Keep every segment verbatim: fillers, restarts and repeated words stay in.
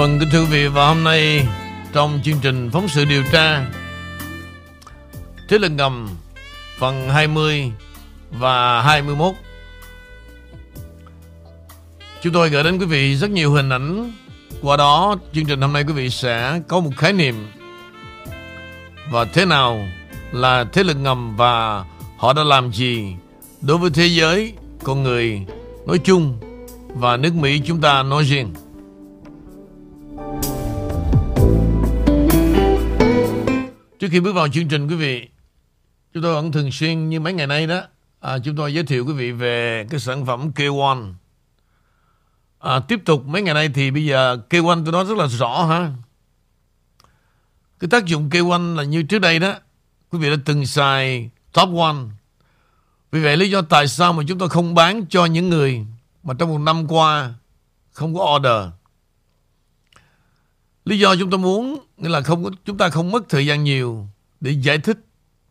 Vâng, kính thưa quý vị, và hôm nay trong chương trình phóng sự điều tra Thế lực ngầm phần hai mươi và hai mươi mốt, chúng tôi gửi đến quý vị rất nhiều hình ảnh. Qua đó, chương trình hôm nay quý vị sẽ có một khái niệm và thế nào là thế lực ngầm và họ đã làm gì đối với thế giới, con người nói chung và nước Mỹ chúng ta nói riêng. Trước khi bước vào chương trình, quý vị, chúng tôi vẫn thường xuyên như mấy ngày nay đó, à, chúng tôi giới thiệu quý vị về cái sản phẩm K một. À, tiếp tục mấy ngày nay thì bây giờ K một tôi nói rất là rõ ha. Cái tác dụng K một là như trước đây đó, quý vị đã từng xài Top một. Vì vậy lý do tại sao mà chúng tôi không bán cho những người mà trong một năm qua không có order. Lý do chúng ta muốn nghĩa là không có, chúng ta không mất thời gian nhiều để giải thích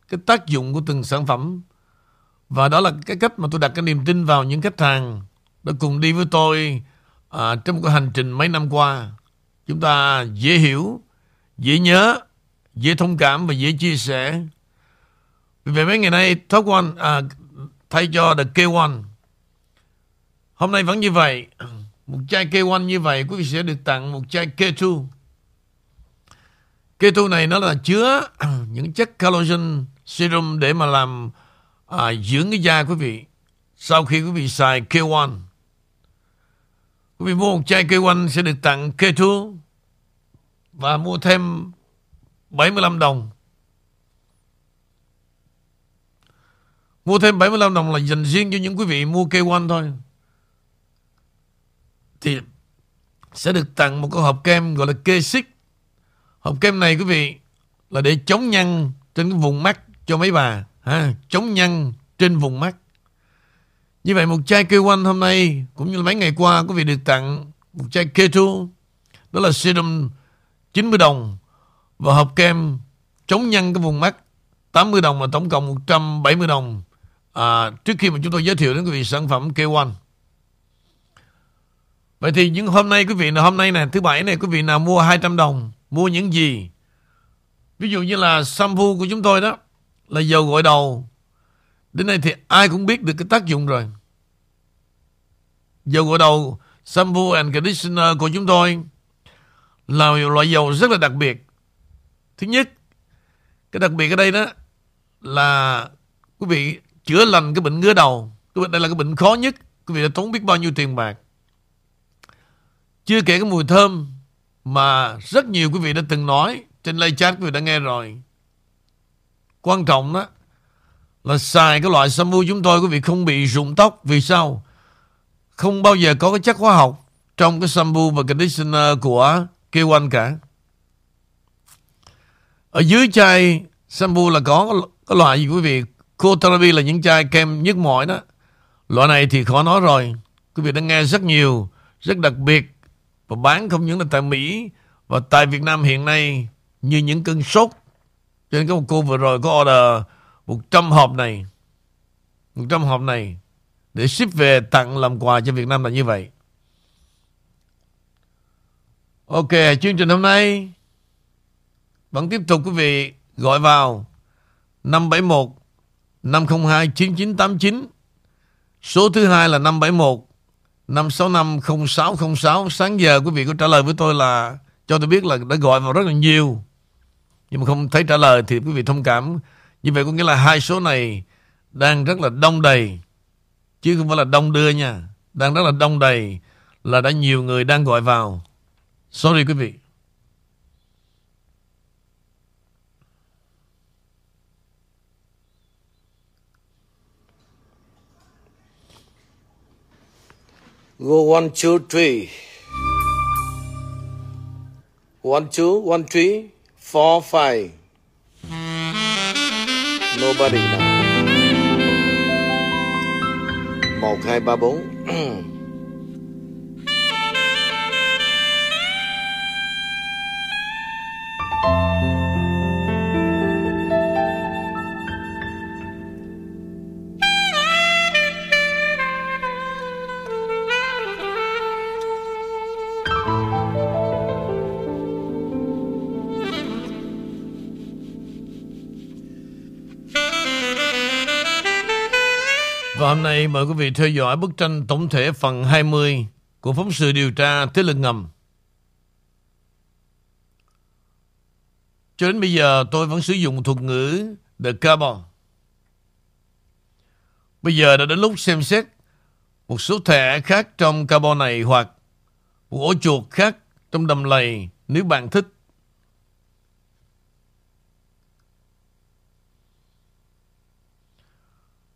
cái tác dụng của từng sản phẩm. Và đó là cái cách mà tôi đặt cái niềm tin vào những khách hàng đã cùng đi với tôi à, trong một cái hành trình mấy năm qua. Chúng ta dễ hiểu, dễ nhớ, dễ thông cảm và dễ chia sẻ. Vì vậy mấy ngày nay Top One à, thay cho The K một. Hôm nay vẫn như vậy. Một chai K một như vậy quý vị sẽ được tặng một chai K hai. K hai này nó là chứa những chất collagen serum để mà làm à, dưỡng cái da quý vị. Sau khi quý vị xài K một, quý vị mua một chai K một sẽ được tặng K hai và mua thêm bảy mươi lăm đồng. Mua thêm bảy mươi lăm đồng là dành riêng cho những quý vị mua K một thôi. Thì sẽ được tặng một cái hộp kem gọi là K sáu. Hộp kem này quý vị là để chống nhăn trên cái vùng mắt cho mấy bà ha, chống nhăn trên vùng mắt. Như vậy một chai K một hôm nay cũng như mấy ngày qua quý vị được tặng một chai K hai. Đó là serum chín mươi đồng và hộp kem chống nhăn cái vùng mắt tám mươi đồng, là tổng cộng một trăm bảy mươi đồng à, trước khi mà chúng tôi giới thiệu đến quý vị sản phẩm K một. Vậy thì những hôm nay quý vị là hôm nay này thứ bảy này quý vị nào mua hai trăm đồng mua những gì? Ví dụ như là shampoo của chúng tôi đó là dầu gội đầu. Đến đây thì ai cũng biết được cái tác dụng rồi. Dầu gội đầu shampoo and conditioner của chúng tôi là loại dầu rất là đặc biệt. Thứ nhất, cái đặc biệt ở đây đó là quý vị chữa lành cái bệnh ngứa đầu. Đây là cái bệnh khó nhất, quý vị đã tốn biết bao nhiêu tiền bạc. Chưa kể cái mùi thơm mà rất nhiều quý vị đã từng nói trên live chat, quý vị đã nghe rồi. Quan trọng đó là xài cái loại shampoo chúng tôi quý vị không bị rụng tóc. Vì sao? Không bao giờ có cái chất hóa học trong cái shampoo và conditioner của K một cả. Ở dưới chai shampoo là có cái loại gì quý vị? Coterabi là những chai kem nhức mỏi đó. Loại này thì khó nói rồi. Quý vị đã nghe rất nhiều, rất đặc biệt. Và bán không những là tại Mỹ và tại Việt Nam hiện nay như những cơn sốt. Cho nên có một cô vừa rồi có order một trăm hộp này. một trăm hộp này để ship về tặng làm quà cho Việt Nam là như vậy. Ok, chương trình hôm nay vẫn tiếp tục quý vị gọi vào năm bảy một năm không hai chín chín tám chín. Số thứ hai là năm bảy một năm sáu năm không sáu không sáu. Sáng giờ quý vị có trả lời với tôi là cho tôi biết là đã gọi vào rất là nhiều nhưng mà không thấy trả lời thì quý vị thông cảm. Như vậy có nghĩa là hai số này đang rất là đông đầy, chứ không phải là đông đưa nha. Đang rất là đông đầy là đã nhiều người đang gọi vào. Sorry quý vị. Go one two three, one two one three four five. Nobody nào. Một hai ba bốn. hôm nay mời quý vị theo dõi bức tranh tổng thể phần hai mươi của phóng sự điều tra Thế lực ngầm. Cho đến bây giờ tôi vẫn sử dụng thuật ngữ The Cable. Bây giờ đã đến lúc xem xét một số thẻ khác trong cable này hoặc một ổ chuột khác trong đầm lầy nếu bạn thích.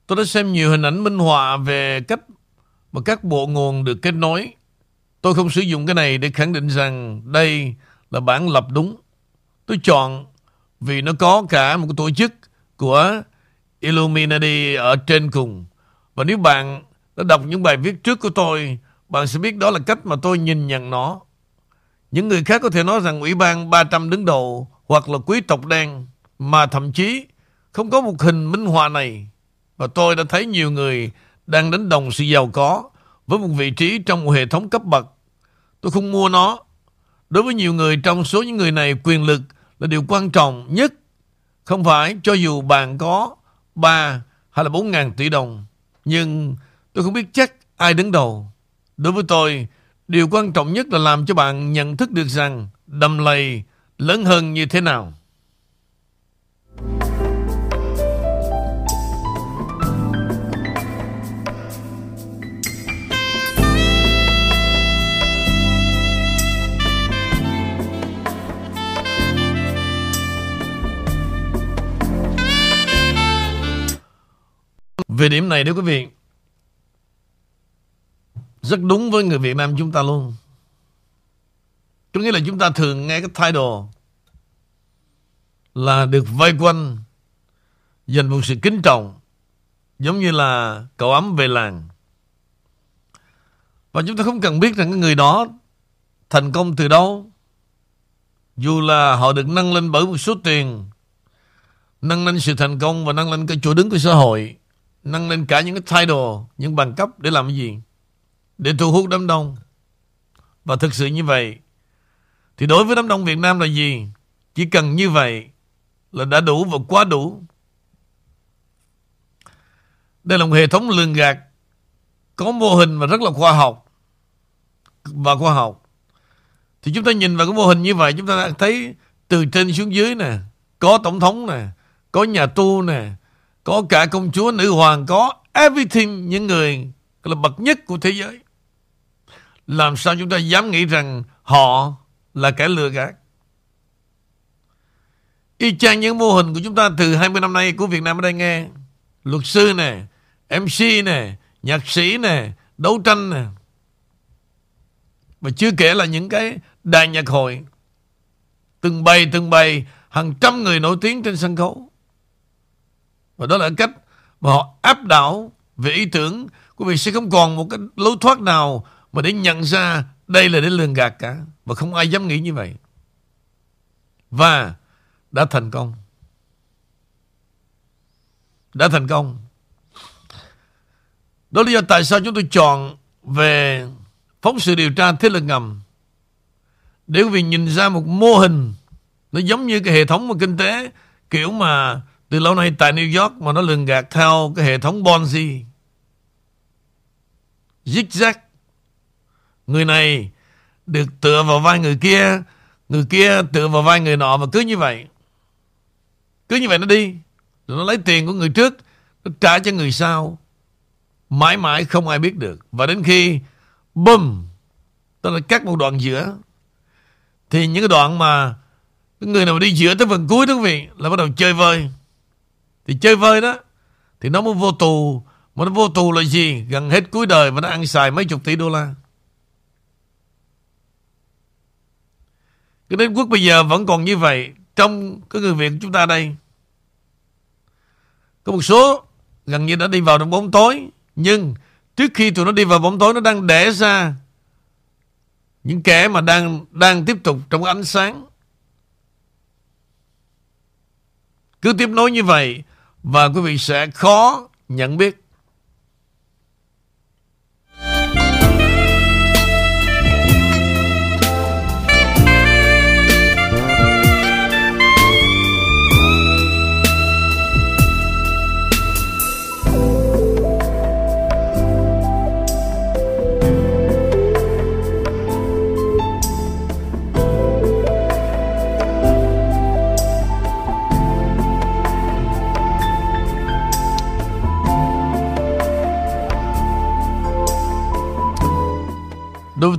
Tôi đã xem nhiều hình ảnh minh họa về cách mà các bộ nguồn được kết nối. Tôi không sử dụng cái này để khẳng định rằng đây là bản lập đúng. Tôi chọn vì nó có cả một tổ chức của Illuminati ở trên cùng. Và nếu bạn đã đọc những bài viết trước của tôi, bạn sẽ biết đó là cách mà tôi nhìn nhận nó. Những người khác có thể nói rằng Ủy ban ba trăm đứng đầu hoặc là quý tộc đen, mà thậm chí không có một hình minh họa này. Và tôi đã thấy nhiều người đang đánh đồng sự giàu có với một vị trí trong một hệ thống cấp bậc. Tôi không mua nó. Đối với nhiều người trong số những người này, quyền lực là điều quan trọng nhất. Không phải cho dù bạn có ba hay là bốn ngàn tỷ đồng. Nhưng tôi không biết chắc ai đứng đầu. Đối với tôi, điều quan trọng nhất là làm cho bạn nhận thức được rằng đầm lầy lớn hơn như thế nào. Về điểm này, nếu quý vị, rất đúng với người Việt Nam chúng ta luôn. Có nghĩa là chúng ta thường nghe cái title là được vây quanh, dành một sự kính trọng, giống như là cậu ấm về làng. Và chúng ta không cần biết rằng cái người đó thành công từ đâu, dù là họ được nâng lên bởi một số tiền, nâng lên sự thành công và nâng lên cái chỗ đứng của xã hội, nâng lên cả những cái title, những bằng cấp để làm cái gì? Để thu hút đám đông. Và thực sự như vậy, thì đối với đám đông Việt Nam là gì? Chỉ cần như vậy là đã đủ và quá đủ. Đây là một hệ thống lường gạt có mô hình và rất là khoa học. Và khoa học thì chúng ta nhìn vào cái mô hình như vậy, chúng ta thấy từ trên xuống dưới nè, có tổng thống nè, có nhà tu nè, có cả công chúa, nữ hoàng, có everything, những người là bậc nhất của thế giới. Làm sao chúng ta dám nghĩ rằng họ là kẻ lừa gạt? Y chang những mô hình của chúng ta từ hai mươi năm nay của Việt Nam ở đây nghe. Luật sư nè, em xê nè, nhạc sĩ nè, đấu tranh nè. Và chưa kể là những cái đại nhạc hội. Từng bày, từng bày hàng trăm người nổi tiếng trên sân khấu. Và đó là cách mà họ áp đảo về ý tưởng. Quý vị sẽ không còn một cái lối thoát nào mà để nhận ra đây là để lường gạt cả. Và không ai dám nghĩ như vậy. Và đã thành công. Đã thành công. Đó là lý do tại sao chúng tôi chọn về phóng sự điều tra thế lực ngầm. Để quý vị nhìn ra một mô hình. Nó giống như cái hệ thống mà kinh tế kiểu mà từ lâu nay tại New York mà nó lường gạt theo cái hệ thống Ponzi. Zigzag. Người này được tựa vào vai người kia, người kia tựa vào vai người nọ, và cứ như vậy. Cứ như vậy nó đi. Rồi nó lấy tiền của người trước, nó trả cho người sau. Mãi mãi không ai biết được. Và đến khi bùm, tức là cắt một đoạn giữa. Thì những cái đoạn mà người nào đi giữa tới phần cuối đó quý vị, là bắt đầu chơi vơi. Thì chơi vơi đó thì nó mới vô tù. Mà nó vô tù là gì? Gần hết cuối đời và nó ăn xài mấy chục tỷ đô la. Cái đế quốc bây giờ vẫn còn như vậy. Trong cái người Việt của chúng ta đây, có một số gần như đã đi vào trong bóng tối. Nhưng trước khi tụi nó đi vào bóng tối, nó đang đẻ ra những kẻ mà đang, đang tiếp tục trong ánh sáng. Cứ tiếp nối như vậy và quý vị sẽ khó nhận biết.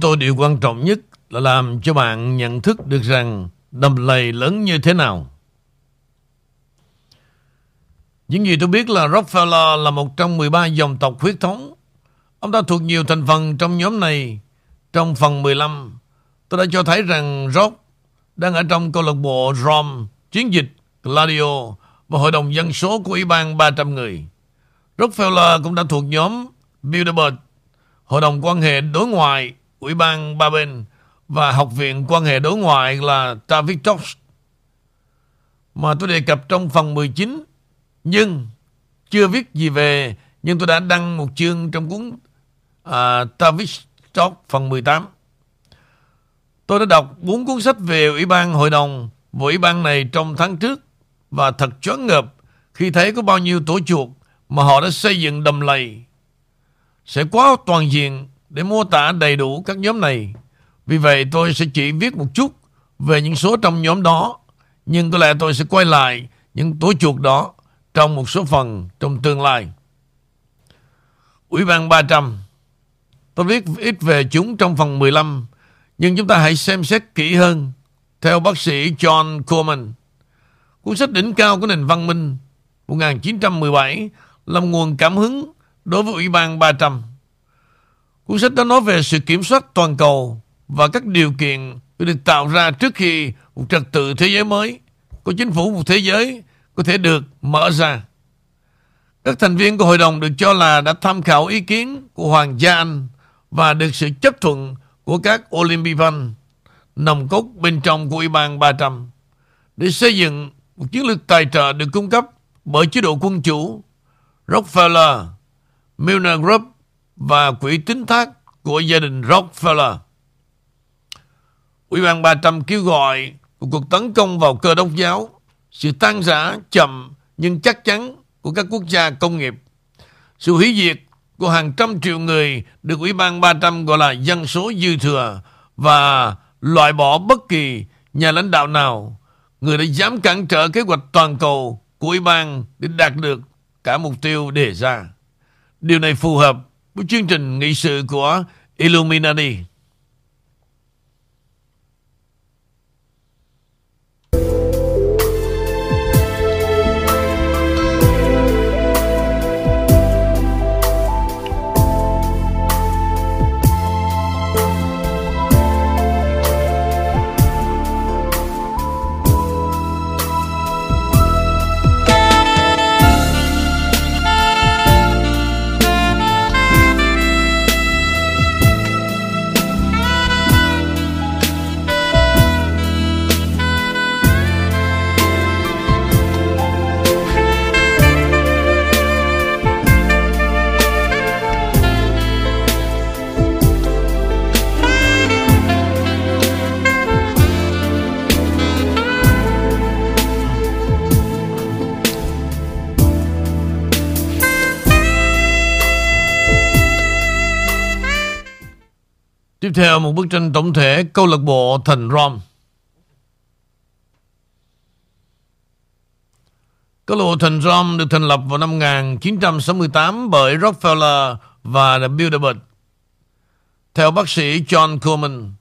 tôi điều quan trọng nhất là làm cho bạn nhận thức được rằng đầm lầy lớn như thế nào. Những gì tôi biết là Rockefeller là một trong mười ba dòng tộc huyết thống. Ông ta thuộc nhiều thành phần trong nhóm này. Trong phần mười lăm, tôi đã cho thấy rằng Rock đang ở trong câu lạc bộ Rome, chiến dịch Gladio và hội đồng dân số của Ủy ban ba trăm người. Rockefeller cũng đã thuộc nhóm Bilderberg, Hội đồng quan hệ đối ngoại, Ủy ban Ba Bên và Học viện quan hệ đối ngoại là Tavistock mà tôi đề cập trong phần mười chín. Nhưng chưa viết gì về, nhưng tôi đã đăng một chương trong cuốn à, Tavistock phần mười tám. Tôi đã đọc bốn cuốn sách về Ủy ban Hội đồng và Ủy ban này trong tháng trước và thật choáng ngợp khi thấy có bao nhiêu tổ chuột mà họ đã xây dựng đầm lầy. Sẽ quá toàn diện để mô tả đầy đủ các nhóm này. Vì vậy tôi sẽ chỉ viết một chút về những số trong nhóm đó, nhưng có lẽ tôi sẽ quay lại những tổ chuột đó trong một số phần trong tương lai. Ủy ban ba trăm. Tôi viết ít về chúng trong phần mười lăm, nhưng chúng ta hãy xem xét kỹ hơn. Theo bác sĩ John Coleman, cuốn sách đỉnh cao của nền văn minh một nghìn chín trăm mười bảy là nguồn cảm hứng đối với Ủy ban ba trăm. Cuốn sách đã nói về sự kiểm soát toàn cầu và các điều kiện được tạo ra trước khi một trật tự thế giới mới của chính phủ một thế giới có thể được mở ra. Các thành viên của hội đồng được cho là đã tham khảo ý kiến của Hoàng gia Anh và được sự chấp thuận của các Olympic văn nòng cốt bên trong của Ủy ban ba trăm để xây dựng một chiến lược tài trợ được cung cấp bởi chế độ quân chủ. Rockefeller, Milner Group và quỹ tín thác của gia đình Rockefeller. Ủy ban ba trăm kêu gọi một cuộc tấn công vào Cơ đốc giáo, sự tan rã chậm nhưng chắc chắn của các quốc gia công nghiệp, sự hủy diệt của hàng trăm triệu người được Ủy ban ba trăm gọi là dân số dư thừa và loại bỏ bất kỳ nhà lãnh đạo nào người đã dám cản trở kế hoạch toàn cầu của Ủy ban để đạt được cả mục tiêu đề ra. Điều này phù hợp với chương trình nghị sự của Illuminati. Tiếp theo, một bức tranh tổng thể câu lạc bộ thành Rome. Câu lạc bộ thành Rome được thành lập vào năm một nghìn chín trăm sáu mươi tám bởi Rockefeller và The Bilderberg. Theo bác sĩ John Coleman,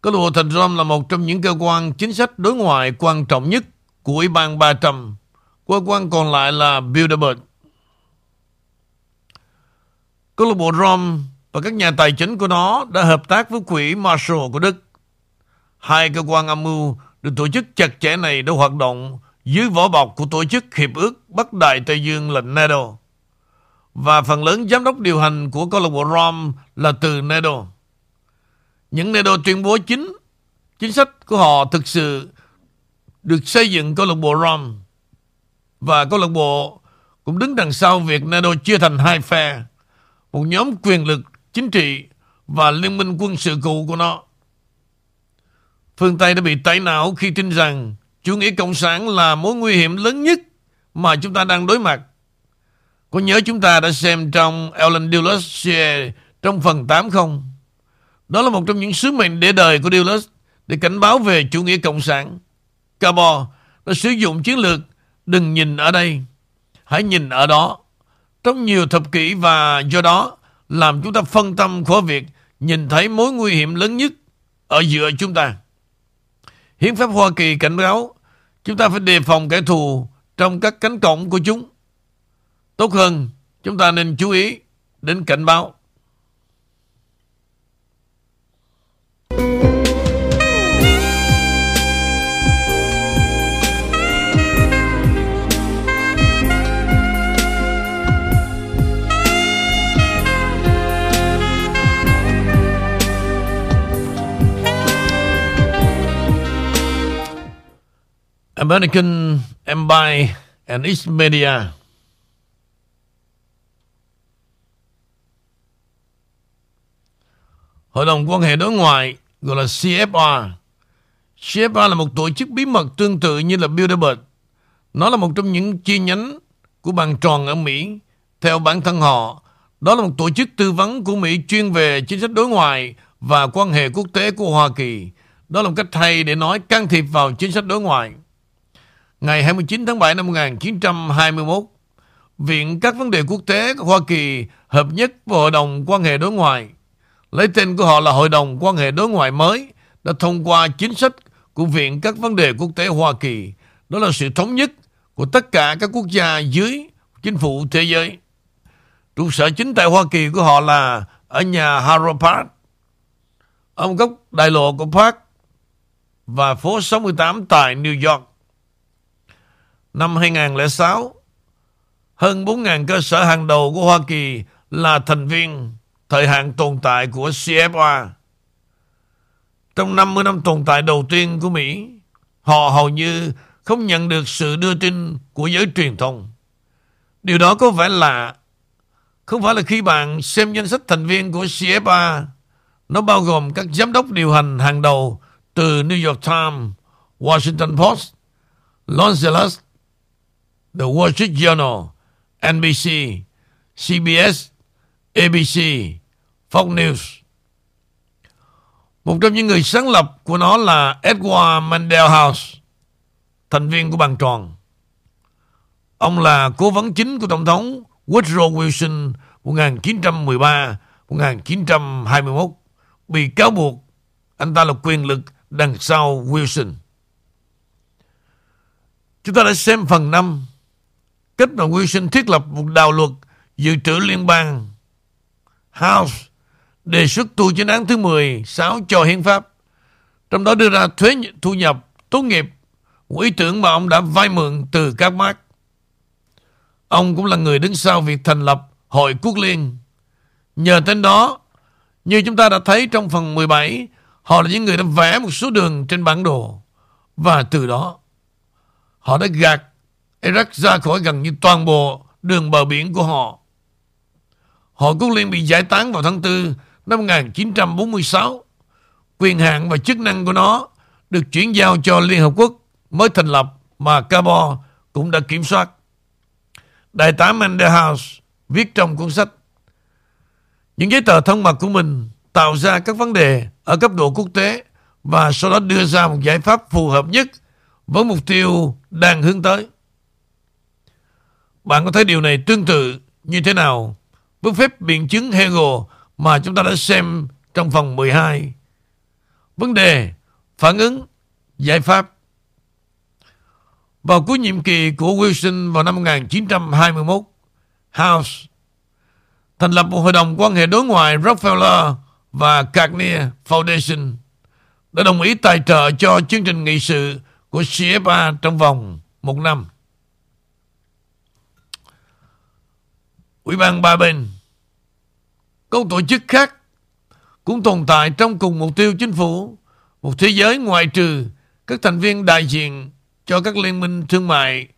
câu lạc bộ thành Rome là một trong những cơ quan chính sách đối ngoại quan trọng nhất của Ủy ban ba trăm. Cơ quan còn lại là Bilderberg. Câu lạc bộ Rome và các nhà tài chính của nó đã hợp tác với quỹ Marshall của Đức. Hai cơ quan âm mưu được tổ chức chặt chẽ này đã hoạt động dưới vỏ bọc của tổ chức Hiệp ước Bắc Đại Tây Dương là NATO, và phần lớn giám đốc điều hành của câu lạc bộ Rome là từ NATO. Những NATO tuyên bố chính chính sách của họ thực sự được xây dựng câu lạc bộ Rome, và câu lạc bộ cũng đứng đằng sau việc NATO chia thành hai phe, một nhóm quyền lực chính trị và liên minh quân sự cũ của nó. Phương Tây đã bị tẩy não khi tin rằng chủ nghĩa cộng sản là mối nguy hiểm lớn nhất mà chúng ta đang đối mặt. Có nhớ chúng ta đã xem trong Ellen Dulles trong phần tám không? Đó là một trong những sứ mệnh để đời của Dulles để cảnh báo về chủ nghĩa cộng sản. Cabo đã sử dụng chiến lược đừng nhìn ở đây, hãy nhìn ở đó trong nhiều thập kỷ, và do đó làm chúng ta phân tâm khỏi việc nhìn thấy mối nguy hiểm lớn nhất ở giữa chúng ta. Hiến pháp Hoa Kỳ cảnh báo chúng ta phải đề phòng kẻ thù trong các cánh cổng của chúng. Tốt hơn, chúng ta nên chú ý đến cảnh báo. American Empire and its Media. Hội đồng quan hệ đối ngoại gọi là xê ép rờ. xê ép rờ là một tổ chức bí mật tương tự như là Bilderberg. Nó là một trong những chi nhánh của bàn tròn ở Mỹ. Theo bản thân họ, đó là một tổ chức tư vấn của Mỹ chuyên về chính sách đối ngoại và quan hệ quốc tế của Hoa Kỳ. Đó là một cách hay để nói can thiệp vào chính sách đối ngoại. Ngày hai mươi chín tháng bảy năm một nghìn chín trăm hai mươi mốt, Viện các vấn đề quốc tế của Hoa Kỳ hợp nhất với Hội đồng quan hệ đối ngoại, lấy tên của họ là Hội đồng quan hệ đối ngoại mới, đã thông qua chính sách của Viện các vấn đề quốc tế Hoa Kỳ. Đó là sự thống nhất của tất cả các quốc gia dưới chính phủ thế giới. Trụ sở chính tại Hoa Kỳ của họ là ở nhà Harrow Park, ở một góc đại lộ của Park và phố sáu mươi tám tại New York. Năm hai nghìn không trăm lẻ sáu, hơn bốn nghìn cơ sở hàng đầu của Hoa Kỳ là thành viên thời hạn tồn tại của xê ép rờ. Trong năm mươi năm tồn tại đầu tiên của Mỹ, họ hầu như không nhận được sự đưa tin của giới truyền thông. Điều đó có vẻ lạ. Không phải là khi bạn xem danh sách thành viên của xê ép rờ, nó bao gồm các giám đốc điều hành hàng đầu từ New York Times, Washington Post, Los Angeles, The Wall Street Journal, en bi xi, xê bê ét, a bê xê, Fox News. Một trong những người sáng lập của nó là Edward Mandel House, thành viên của bàn tròn. Ông là cố vấn chính của Tổng thống Woodrow Wilson một nghìn chín trăm mười ba đến một nghìn chín trăm hai mươi mốt, bị cáo buộc anh ta là quyền lực đằng sau Wilson. Chúng ta đã xem phần năm, cách mà Wilson thiết lập một đạo luật dự trữ liên bang. House đề xuất tu chính án thứ mười sáu cho hiến pháp, trong đó đưa ra thuế thu nhập tốt nghiệp, một ý tưởng mà ông đã vay mượn từ các Marx. Ông cũng là người đứng sau việc thành lập Hội Quốc Liên. Nhờ tên đó, như chúng ta đã thấy trong phần mười bảy, họ là những người đã vẽ một số đường trên bản đồ, và từ đó họ đã gạt Iraq ra khỏi gần như toàn bộ đường bờ biển của họ. Hội Quốc Liên bị giải tán vào tháng tư năm một nghìn chín trăm bốn mươi sáu. Quyền hạn và chức năng của nó được chuyển giao cho Liên Hợp Quốc mới thành lập mà Cabo cũng đã kiểm soát. Đại tá Mandel House viết trong cuốn sách những giấy tờ thân mật của mình tạo ra các vấn đề ở cấp độ quốc tế và sau đó đưa ra một giải pháp phù hợp nhất với mục tiêu đang hướng tới. Bạn có thấy điều này tương tự như thế nào với phép biện chứng Hegel mà chúng ta đã xem trong phần mười hai. Vấn đề, phản ứng, giải pháp. Vào cuối nhiệm kỳ của Wilson vào năm một nghìn chín trăm hai mươi mốt, House thành lập một hội đồng quan hệ đối ngoại Rockefeller và Carnegie Foundation đã đồng ý tài trợ cho chương trình nghị sự của xê ép rờ trong vòng một năm. Ủy ban Ba Bên, các tổ chức khác cũng tồn tại trong cùng mục tiêu chính phủ, một thế giới ngoại trừ các thành viên đại diện cho các liên minh thương mại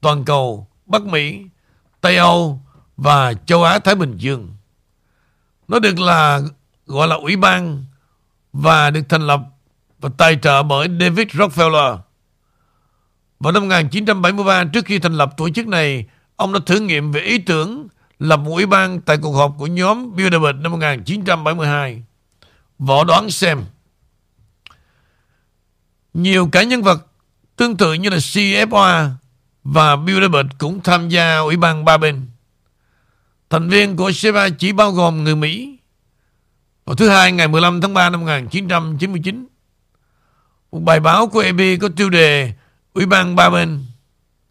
toàn cầu Bắc Mỹ, Tây Âu và châu Á Thái Bình Dương. Nó được là gọi là ủy ban và được thành lập và tài trợ bởi David Rockefeller. Vào năm một nghìn chín trăm bảy mươi ba, trước khi thành lập tổ chức này, ông đã thử nghiệm về ý tưởng lập một ủy ban tại cuộc họp của nhóm Bilderberg năm một nghìn chín trăm bảy mươi hai. Võ đoán xem. Nhiều cá nhân vật tương tự như là xê ép rờ và Bilderberg cũng tham gia Ủy ban Ba Bên. Thành viên của xê ép rờ chỉ bao gồm người Mỹ Và thứ hai, ngày mười lăm tháng ba năm một nghìn chín trăm chín mươi chín, một bài báo của e bê có tiêu đề Ủy ban Ba Bên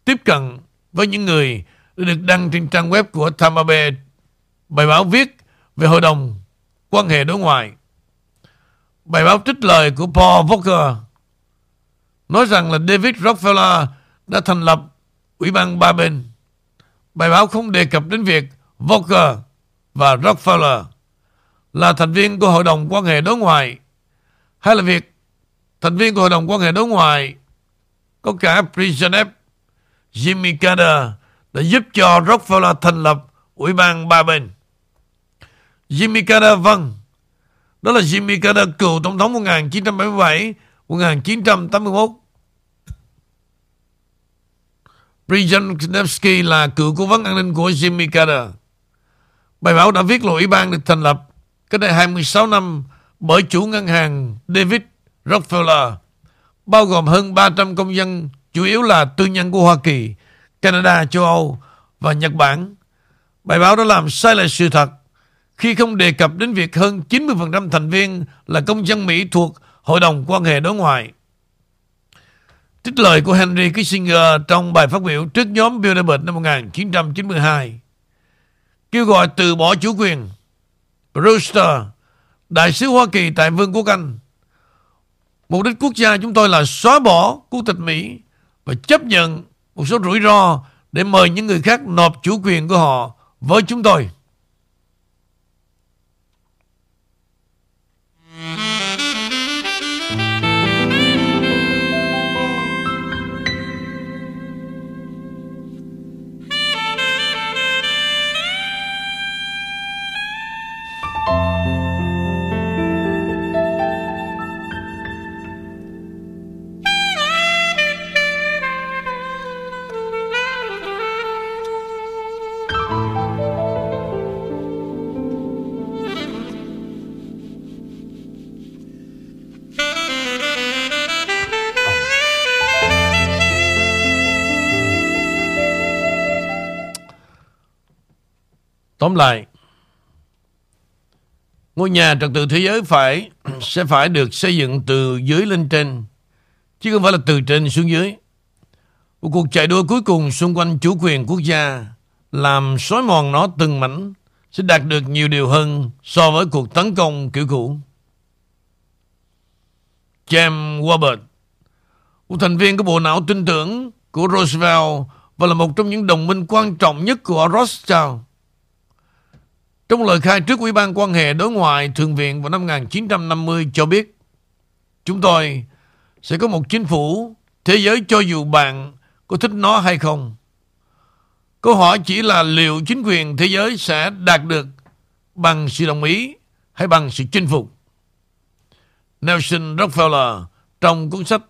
tiếp cận với những người được đăng trên trang web của Tham Abe. Bài báo viết về Hội đồng quan hệ đối ngoại. Bài báo trích lời của Paul Volcker nói rằng là David Rockefeller đã thành lập Ủy ban Ba Bên. Bài báo không đề cập đến việc Volcker và Rockefeller là thành viên của Hội đồng quan hệ đối ngoại, hay là việc thành viên của Hội đồng quan hệ đối ngoại có cả Brezhnev, Jimmy Carter đã giúp cho Rockefeller thành lập Ủy ban Ba Bên. Jimmy Carter, vâng, đó là Jimmy Carter, cựu tổng thống một nghìn chín trăm bảy mươi bảy đến một nghìn chín trăm tám mươi mốt. Brezhnev là cựu cố vấn an ninh của Jimmy Carter. Bài báo đã viết là Ủy ban được thành lập cách đây hai mươi sáu năm bởi chủ ngân hàng David Rockefeller, bao gồm hơn ba trăm công dân, chủ yếu là tư nhân của Hoa Kỳ, Canada, châu Âu và Nhật Bản. Bài báo đã làm sai lệch sự thật khi không đề cập đến việc hơn chín mươi phần trăm thành viên là công dân Mỹ thuộc Hội đồng quan hệ đối ngoại. Trích lời của Henry Kissinger trong bài phát biểu trước nhóm Bilderberg năm một nghìn chín trăm chín mươi hai, kêu gọi từ bỏ chủ quyền. Brewster, đại sứ Hoa Kỳ tại Vương quốc Anh: mục đích quốc gia chúng tôi là xóa bỏ quốc tịch Mỹ và chấp nhận một số rủi ro để mời những người khác nộp chủ quyền của họ với chúng tôi. Tóm lại, ngôi nhà trật tự thế giới phải sẽ phải được xây dựng từ dưới lên trên, chứ không phải là từ trên xuống dưới. Một cuộc chạy đua cuối cùng xung quanh chủ quyền quốc gia làm xói mòn nó từng mảnh sẽ đạt được nhiều điều hơn so với cuộc tấn công kiểu cũ. James Warburg, một thành viên của bộ não tin tưởng của Roosevelt và là một trong những đồng minh quan trọng nhất của Rothschild, trong lời khai trước Ủy ban quan hệ đối ngoại Thượng viện vào năm một nghìn chín trăm năm mươi cho biết: chúng tôi sẽ có một chính phủ thế giới cho dù bạn có thích nó hay không. Câu hỏi chỉ là liệu chính quyền thế giới sẽ đạt được bằng sự đồng ý hay bằng sự chinh phục. Nelson Rockefeller trong cuốn sách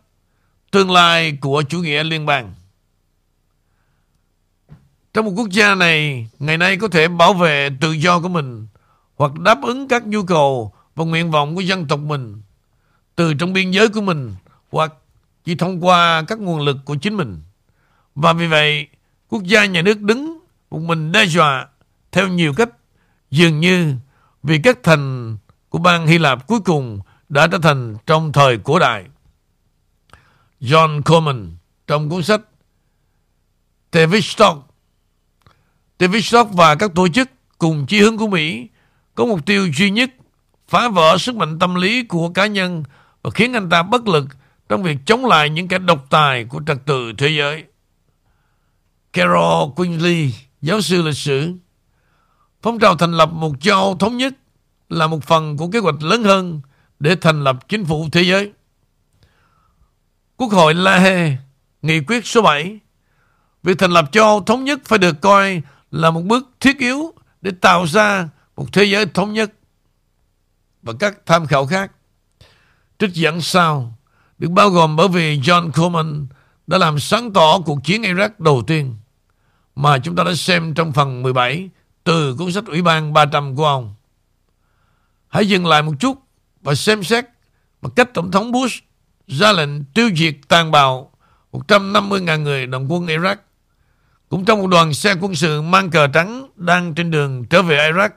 Tương lai của chủ nghĩa liên bang. Trong một quốc gia này, ngày nay có thể bảo vệ tự do của mình hoặc đáp ứng các nhu cầu và nguyện vọng của dân tộc mình từ trong biên giới của mình hoặc chỉ thông qua các nguồn lực của chính mình. Và vì vậy, quốc gia nhà nước đứng một mình đe dọa theo nhiều cách, dường như vì các thành của bang Hy Lạp cuối cùng đã trở thành trong thời cổ đại. John Coleman trong cuốn sách Tavistock Tavistock và các tổ chức cùng chí hướng của Mỹ có mục tiêu duy nhất: phá vỡ sức mạnh tâm lý của cá nhân và khiến anh ta bất lực trong việc chống lại những kẻ độc tài của trật tự thế giới. Carol Quinley, giáo sư lịch sử: phong trào thành lập một châu Âu thống nhất là một phần của kế hoạch lớn hơn để thành lập chính phủ thế giới. Quốc hội La Hê, nghị quyết số bảy: việc thành lập châu Âu thống nhất phải được coi là một bước thiết yếu để tạo ra một thế giới thống nhất. Và các tham khảo khác trích dẫn sau được bao gồm bởi vì John Coleman đã làm sáng tỏ cuộc chiến Iraq đầu tiên mà chúng ta đã xem trong phần mười bảy từ cuốn sách Ủy ban ba trăm của ông. Hãy dừng lại một chút và xem xét bằng cách Tổng thống Bush ra lệnh tiêu diệt tàn bạo một trăm năm mươi nghìn người đồng quân Iraq, cũng trong một đoàn xe quân sự mang cờ trắng đang trên đường trở về Iraq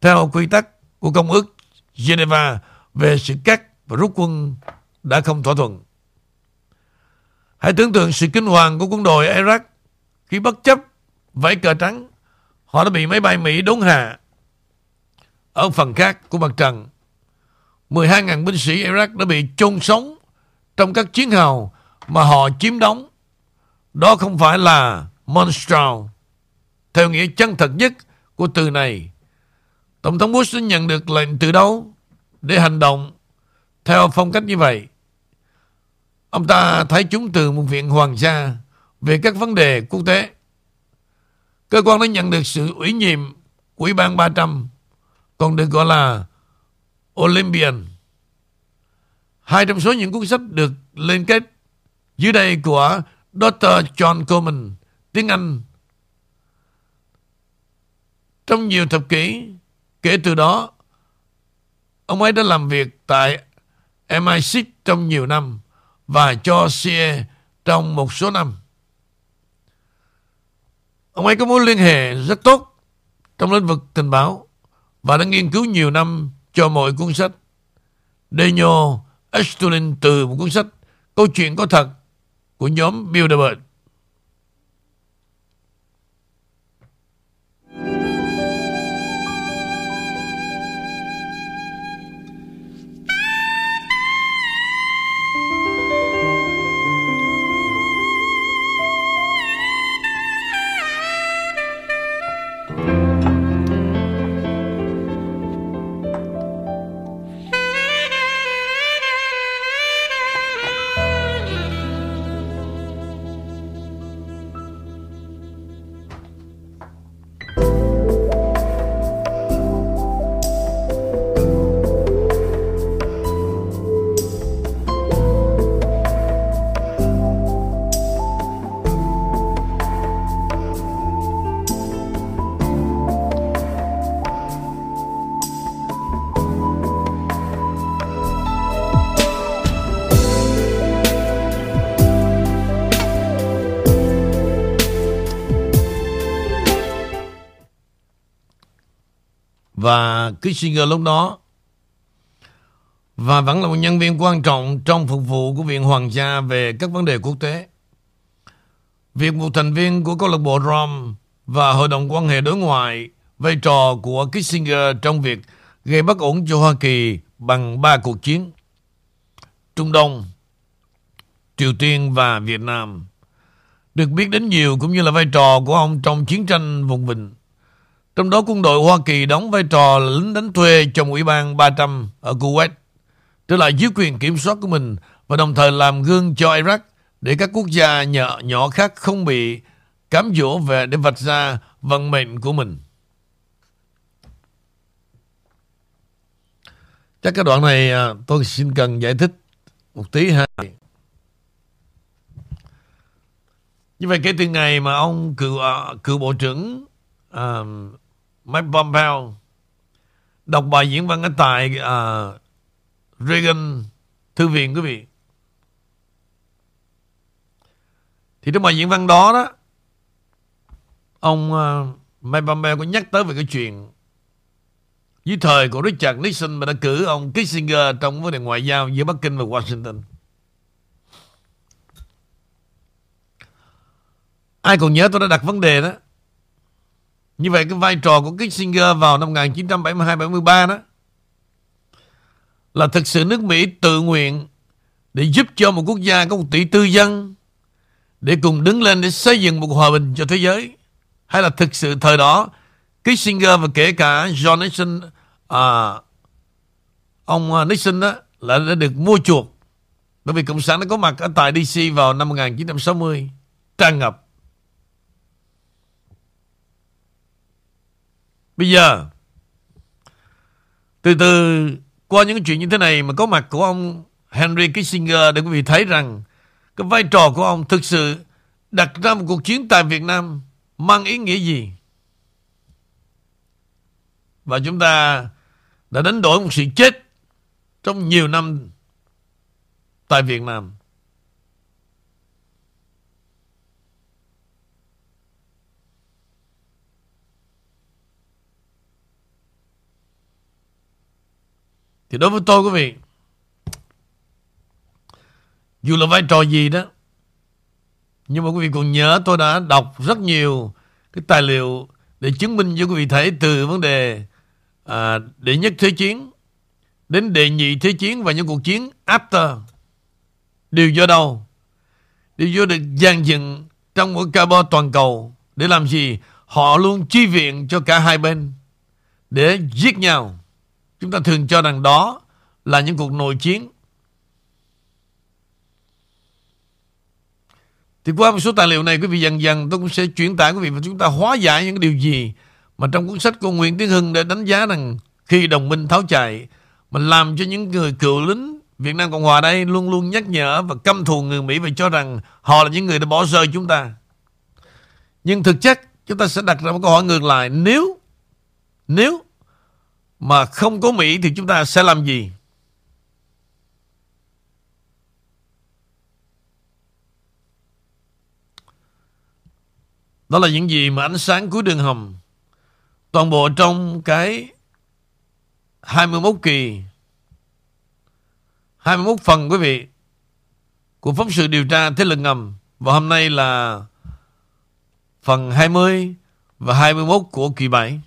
theo quy tắc của Công ước Geneva về sự cắt và rút quân đã không thỏa thuận. Hãy tưởng tượng sự kinh hoàng của quân đội Iraq khi bất chấp vẫy cờ trắng, họ đã bị máy bay Mỹ đốn hạ. Ở phần khác của mặt trận, mười hai nghìn binh sĩ Iraq đã bị chôn sống trong các chiến hào mà họ chiếm đóng. Đó không phải là monstrous theo nghĩa chân thật nhất của từ này. Tổng thống Bush đã nhận được lệnh từ đâu để hành động theo phong cách như vậy. Ông ta thấy chúng từ một viện hoàng gia về các vấn đề quốc tế. Cơ quan đã nhận được sự ủy nhiệm của Ủy ban ba trăm, còn được gọi là Olympian. Hai trong số những cuốn sách được liên kết dưới đây của Doctor John Coleman, tiếng Anh. Trong nhiều thập kỷ kể từ đó, ông ấy đã làm việc tại em i sáu trong nhiều năm và cho xê i a trong một số năm. Ông ấy có mối liên hệ rất tốt trong lĩnh vực tình báo và đã nghiên cứu nhiều năm cho mọi cuốn sách. Daniel Estulin từ một cuốn sách Câu chuyện có thật của nhóm Bilderberg. Và Kissinger lúc đó và vẫn là một nhân viên quan trọng trong phục vụ của Viện Hoàng gia về các vấn đề quốc tế. Việc một thành viên của câu lạc bộ Rome và Hội đồng quan hệ đối ngoại, vai trò của Kissinger trong việc gây bất ổn cho Hoa Kỳ bằng ba cuộc chiến Trung Đông, Triều Tiên và Việt Nam được biết đến nhiều, cũng như là vai trò của ông trong chiến tranh vùng vịnh. Trong đó quân đội Hoa Kỳ đóng vai trò là lính đánh thuê trong Ủy ban ba trăm ở Kuwait, trở lại dưới quyền kiểm soát của mình và đồng thời làm gương cho Iraq để các quốc gia nhỏ, nhỏ khác không bị cám dỗ về để vạch ra vận mệnh của mình. Chắc cái đoạn này tôi xin cần giải thích một tí ha. Như vậy kể từ ngày mà ông cựu, cựu bộ trưởng Uh, Mike Pompeo đọc bài diễn văn ở tại uh, Reagan Thư viện, quý vị, thì trong bài diễn văn đó đó ông uh, Mike Pompeo có nhắc tới về cái chuyện dưới thời của Richard Nixon mà đã cử ông Kissinger trong vấn đề ngoại giao giữa Bắc Kinh và Washington. Ai còn nhớ tôi đã đặt vấn đề đó. Như vậy cái vai trò của Kissinger vào năm một chín bảy hai bảy ba đó là thực sự nước Mỹ tự nguyện để giúp cho một quốc gia có một tỷ tư dân để cùng đứng lên để xây dựng một hòa bình cho thế giới. Hay là thực sự thời đó Kissinger và kể cả John Nixon, à, ông Nixon đó là đã được mua chuộc bởi vì Cộng sản đã có mặt ở tại đê xê vào năm một chín sáu mươi tràn ngập. Bây giờ, từ từ qua những chuyện như thế này mà có mặt của ông Henry Kissinger để quý vị thấy rằng cái vai trò của ông thực sự đặt ra một cuộc chiến tại Việt Nam mang ý nghĩa gì. Và chúng ta đã đánh đổi một sự chết trong nhiều năm tại Việt Nam. Thì đối với tôi quý vị, dù là vai trò gì đó, nhưng mà quý vị còn nhớ tôi đã đọc rất nhiều cái tài liệu để chứng minh cho quý vị thấy từ vấn đề à, đệ nhất thế chiến đến đệ nhị thế chiến và những cuộc chiến after đều do đâu? Đều do được dàn dựng trong một cabo toàn cầu để làm gì? Họ luôn chi viện cho cả hai bên để giết nhau. Chúng ta thường cho rằng đó là những cuộc nội chiến. Thì qua một số tài liệu này quý vị dần dần tôi cũng sẽ chuyển tải quý vị và chúng ta hóa giải những điều gì mà trong cuốn sách của Nguyễn Tiến Hưng để đánh giá rằng khi đồng minh tháo chạy mà làm cho những người cựu lính Việt Nam Cộng Hòa đây luôn luôn nhắc nhở và căm thù người Mỹ và cho rằng họ là những người đã bỏ rơi chúng ta. Nhưng thực chất chúng ta sẽ đặt ra một câu hỏi ngược lại, nếu nếu mà không có Mỹ thì chúng ta sẽ làm gì? Đó là những gì mà ánh sáng cuối đường hầm toàn bộ trong cái hai mươi mốt kỳ hai mươi mốt phần quý vị của phóng sự điều tra thế lực ngầm, và hôm nay là phần hai mươi và hai mươi mốt của kỳ bảy.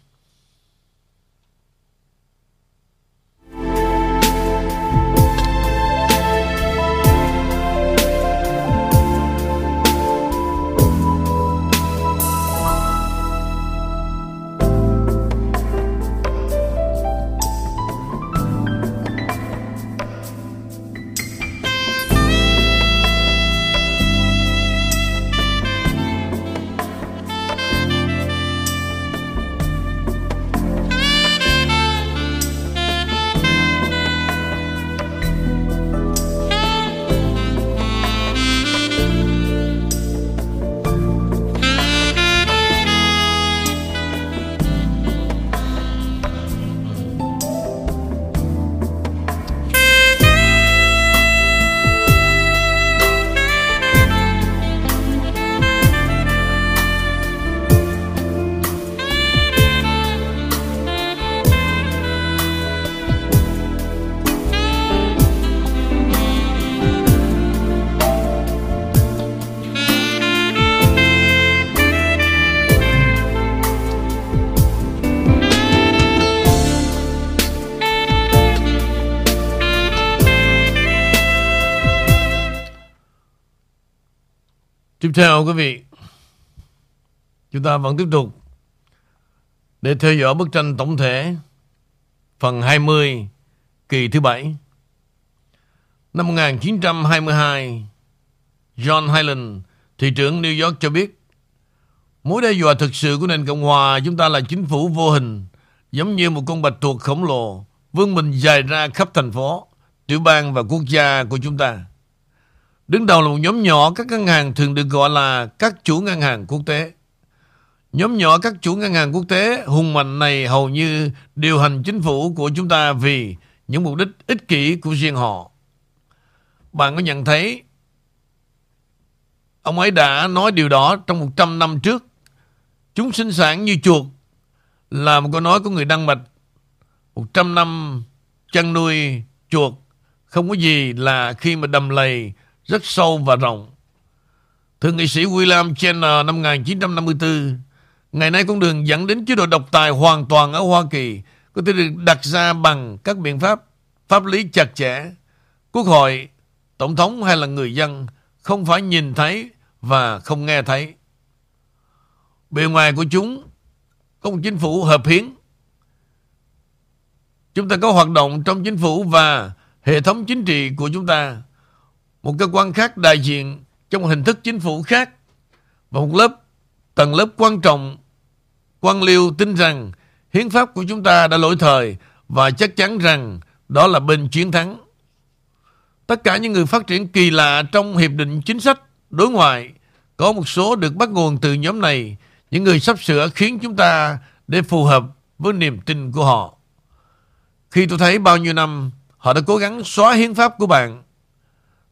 Tiếp theo quý vị, chúng ta vẫn tiếp tục để theo dõi bức tranh tổng thể phần hai mươi kỳ thứ bảy. Năm một nghìn chín trăm hai mươi hai, John Hyland, thị trưởng New York cho biết mối đe dọa thực sự của nền Cộng hòa chúng ta là chính phủ vô hình giống như một con bạch tuộc khổng lồ vươn mình dài ra khắp thành phố, tiểu bang và quốc gia của chúng ta. Đứng đầu là một nhóm nhỏ các ngân hàng thường được gọi là các chủ ngân hàng quốc tế. Nhóm nhỏ các chủ ngân hàng quốc tế hùng mạnh này hầu như điều hành chính phủ của chúng ta vì những mục đích ích kỷ của riêng họ. Bạn có nhận thấy ông ấy đã nói điều đó trong một trăm năm trước. Chúng sinh sản như chuột là một câu nói của người Đan Mạch. một trăm năm chăn nuôi chuột không có gì là khi mà đầm lầy rất sâu và rộng. Thượng nghị sĩ William Chandler năm một nghìn chín trăm năm mươi tư, ngày nay con đường dẫn đến chế độ độc tài hoàn toàn ở Hoa Kỳ có thể được đặt ra bằng các biện pháp pháp lý chặt chẽ. Quốc hội, tổng thống hay là người dân không phải nhìn thấy và không nghe thấy. Bề ngoài của chúng có một chính phủ hợp hiến. Chúng ta có hoạt động trong chính phủ và hệ thống chính trị của chúng ta, một cơ quan khác đại diện trong hình thức chính phủ khác, và một lớp tầng lớp quan trọng quan liêu tin rằng hiến pháp của chúng ta đã lỗi thời và chắc chắn rằng đó là bên chiến thắng. Tất cả những người phát triển kỳ lạ trong hiệp định chính sách đối ngoại, có một số được bắt nguồn từ nhóm này, những người sắp sửa khiến chúng ta để phù hợp với niềm tin của họ. Khi tôi thấy bao nhiêu năm họ đã cố gắng xóa hiến pháp của bạn,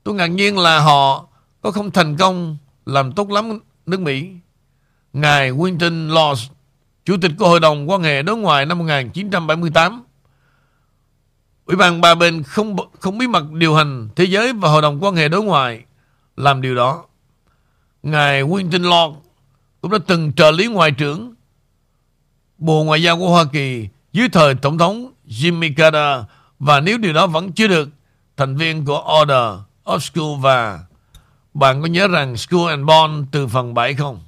tôi ngạc nhiên là họ có không thành công làm tốt lắm nước Mỹ. Ngài Winston Lord, Chủ tịch của Hội đồng quan hệ đối ngoại năm một nghìn chín trăm bảy mươi tám, Ủy ban Ba Bên không không bí mật điều hành thế giới và Hội đồng quan hệ đối ngoại làm điều đó. Ngài Winston Lord cũng đã từng trợ lý ngoại trưởng Bộ Ngoại giao của Hoa Kỳ dưới thời Tổng thống Jimmy Carter, và nếu điều đó vẫn chưa được, thành viên của Order of School. Và bạn có nhớ rằng Skull and Bones từ phần bảy không?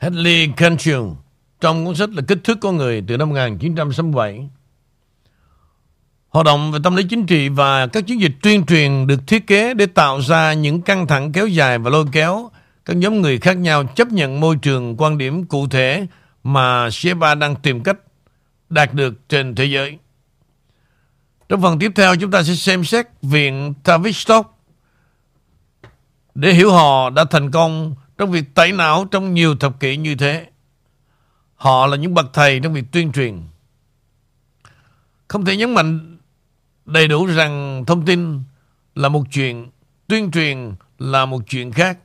Henry Kissinger trong cuốn sách là Kích thước con người từ năm một nghìn chín trăm sáu mươi bảy. Hoạt động về tâm lý chính trị và các chiến dịch tuyên truyền được thiết kế để tạo ra những căng thẳng kéo dài và lôi kéo các nhóm người khác nhau chấp nhận môi trường quan điểm cụ thể mà xê ba đang tìm cách đạt được trên thế giới. Trong phần tiếp theo, chúng ta sẽ xem xét Viện Tavistock để hiểu họ đã thành công trong việc tẩy não trong nhiều thập kỷ như thế. Họ là những bậc thầy trong việc tuyên truyền. Không thể nhấn mạnh đầy đủ rằng thông tin là một chuyện, tuyên truyền là một chuyện khác.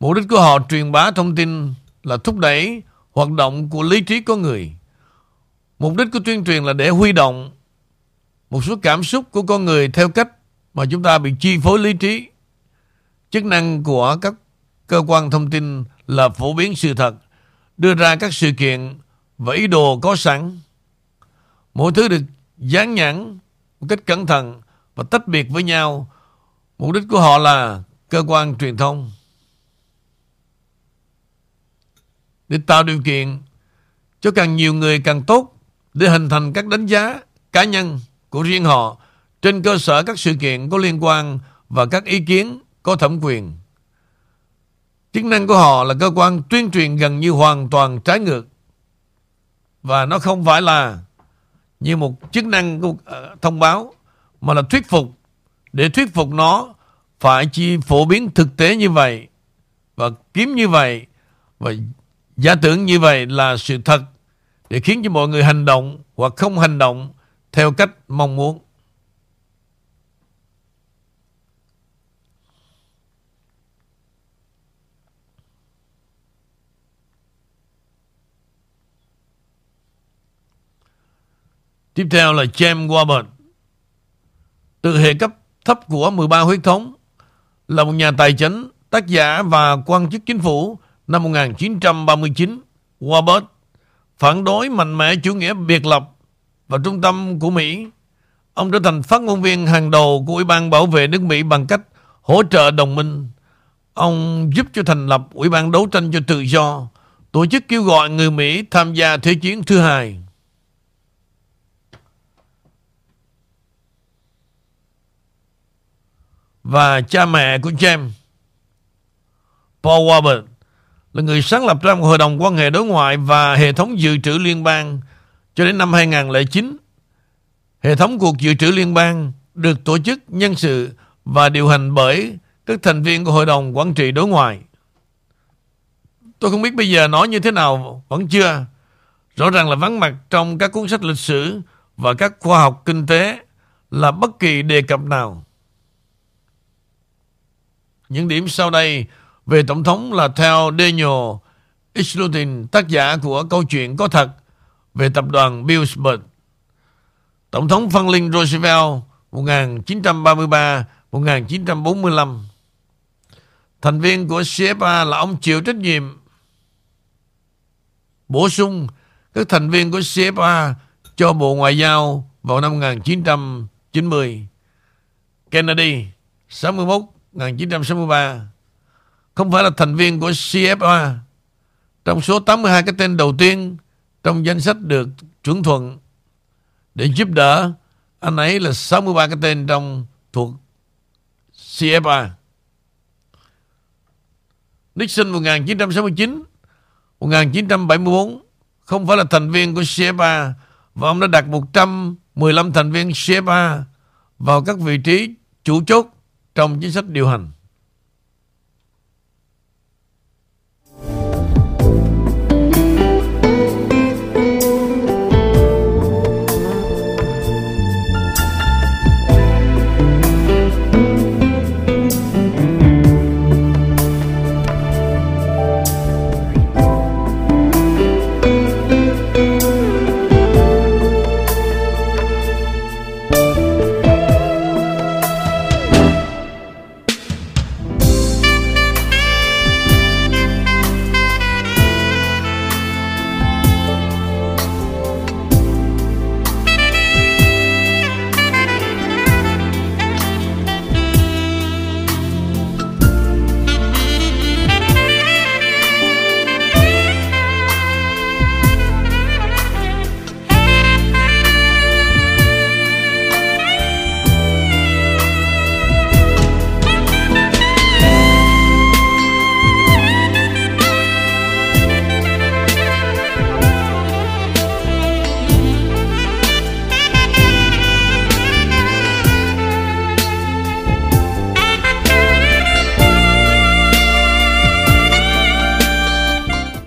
Mục đích của họ truyền bá thông tin là thúc đẩy hoạt động của lý trí con người. Mục đích của tuyên truyền là để huy động một số cảm xúc của con người theo cách mà chúng ta bị chi phối lý trí. Chức năng của các cơ quan thông tin là phổ biến sự thật, đưa ra các sự kiện và ý đồ có sẵn. Mỗi thứ được dán nhãn một cách cẩn thận và tách biệt với nhau. Mục đích của họ là cơ quan truyền thông. Để tạo điều kiện cho càng nhiều người càng tốt để hình thành các đánh giá cá nhân của riêng họ trên cơ sở các sự kiện có liên quan và các ý kiến có thẩm quyền. Chức năng của họ là cơ quan tuyên truyền gần như hoàn toàn trái ngược, và nó không phải là như một chức năng của thông báo mà là thuyết phục. Để thuyết phục nó phải chi phổ biến thực tế như vậy và kiếm như vậy và giả tưởng như vậy là sự thật để khiến cho mọi người hành động hoặc không hành động theo cách mong muốn. Tiếp theo là James Warburg, từ hệ cấp thấp của mười ba huyết thống, là một nhà tài chính, tác giả và quan chức chính phủ. Năm một nghìn chín trăm ba mươi chín, Warburg phản đối mạnh mẽ chủ nghĩa biệt lập và trung tâm của Mỹ. Ông trở thành phát ngôn viên hàng đầu của Ủy ban Bảo vệ nước Mỹ bằng cách hỗ trợ đồng minh. Ông giúp cho thành lập Ủy ban Đấu tranh cho Tự do, tổ chức kêu gọi người Mỹ tham gia Thế chiến thứ hai. Và cha mẹ của James, Paul Warburg, là người sáng lập ra một hội đồng quan hệ đối ngoại và hệ thống dự trữ liên bang cho đến năm hai nghìn không trăm lẻ chín. Hệ thống cuộc dự trữ liên bang được tổ chức nhân sự và điều hành bởi các thành viên của hội đồng quản trị đối ngoại. Tôi không biết bây giờ nói như thế nào, vẫn chưa. Rõ ràng là vắng mặt trong các cuốn sách lịch sử và các khoa học kinh tế là bất kỳ đề cập nào. Những điểm sau đây về Tổng thống là theo Daniel Islutin, tác giả của câu chuyện có thật về tập đoàn Bilderberg. Tổng thống Franklin Roosevelt một nghìn chín trăm ba mươi ba đến một nghìn chín trăm bốn mươi lăm. Thành viên của xê ép a là ông chịu trách nhiệm bổ sung các thành viên của xê ép a cho Bộ Ngoại giao vào năm một nghìn chín trăm chín mươi. Kennedy, sáu mươi mốt, một nghìn chín trăm sáu mươi ba. không phải là thành viên của xê ép a. Trong số tám mươi hai cái tên đầu tiên trong danh sách được chuẩn thuận để giúp đỡ anh ấy là sáu mươi ba cái tên trong thuộc xê ép a. Nixon một chín sáu chín, một chín bảy tư không phải là thành viên của xê ép a và ông đã đặt một trăm mười lăm thành viên xê ép a vào các vị trí chủ chốt trong chính sách điều hành.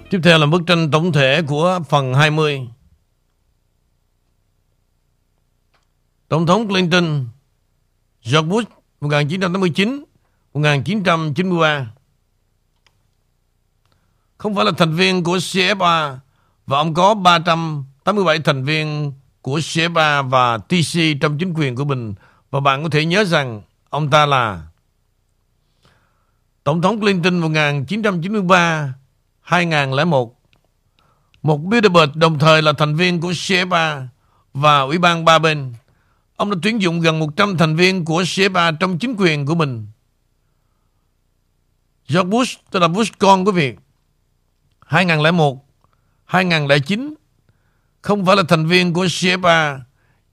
Tiếp theo là bức tranh tổng thể của phần hai mươi. Tổng thống Clinton, George Bush một chín tám chín đến một chín chín ba không phải là thành viên của xê ép a và ông có ba trăm tám mươi bảy thành viên của xê ép a và tê xê trong chính quyền của mình, và bạn có thể nhớ rằng ông ta là Tổng thống Clinton một chín chín ba đến hai nghìn không trăm lẻ một. Một Bilderberg đồng thời là thành viên của xê ép a và Ủy ban Ba Bên. Ông đã tuyển dụng gần một trăm thành viên của xê ép a trong chính quyền của mình. George Bush, tức là Bush con của Việt, hai nghìn không trăm lẻ một đến hai nghìn không trăm lẻ chín không phải là thành viên của xê ép a,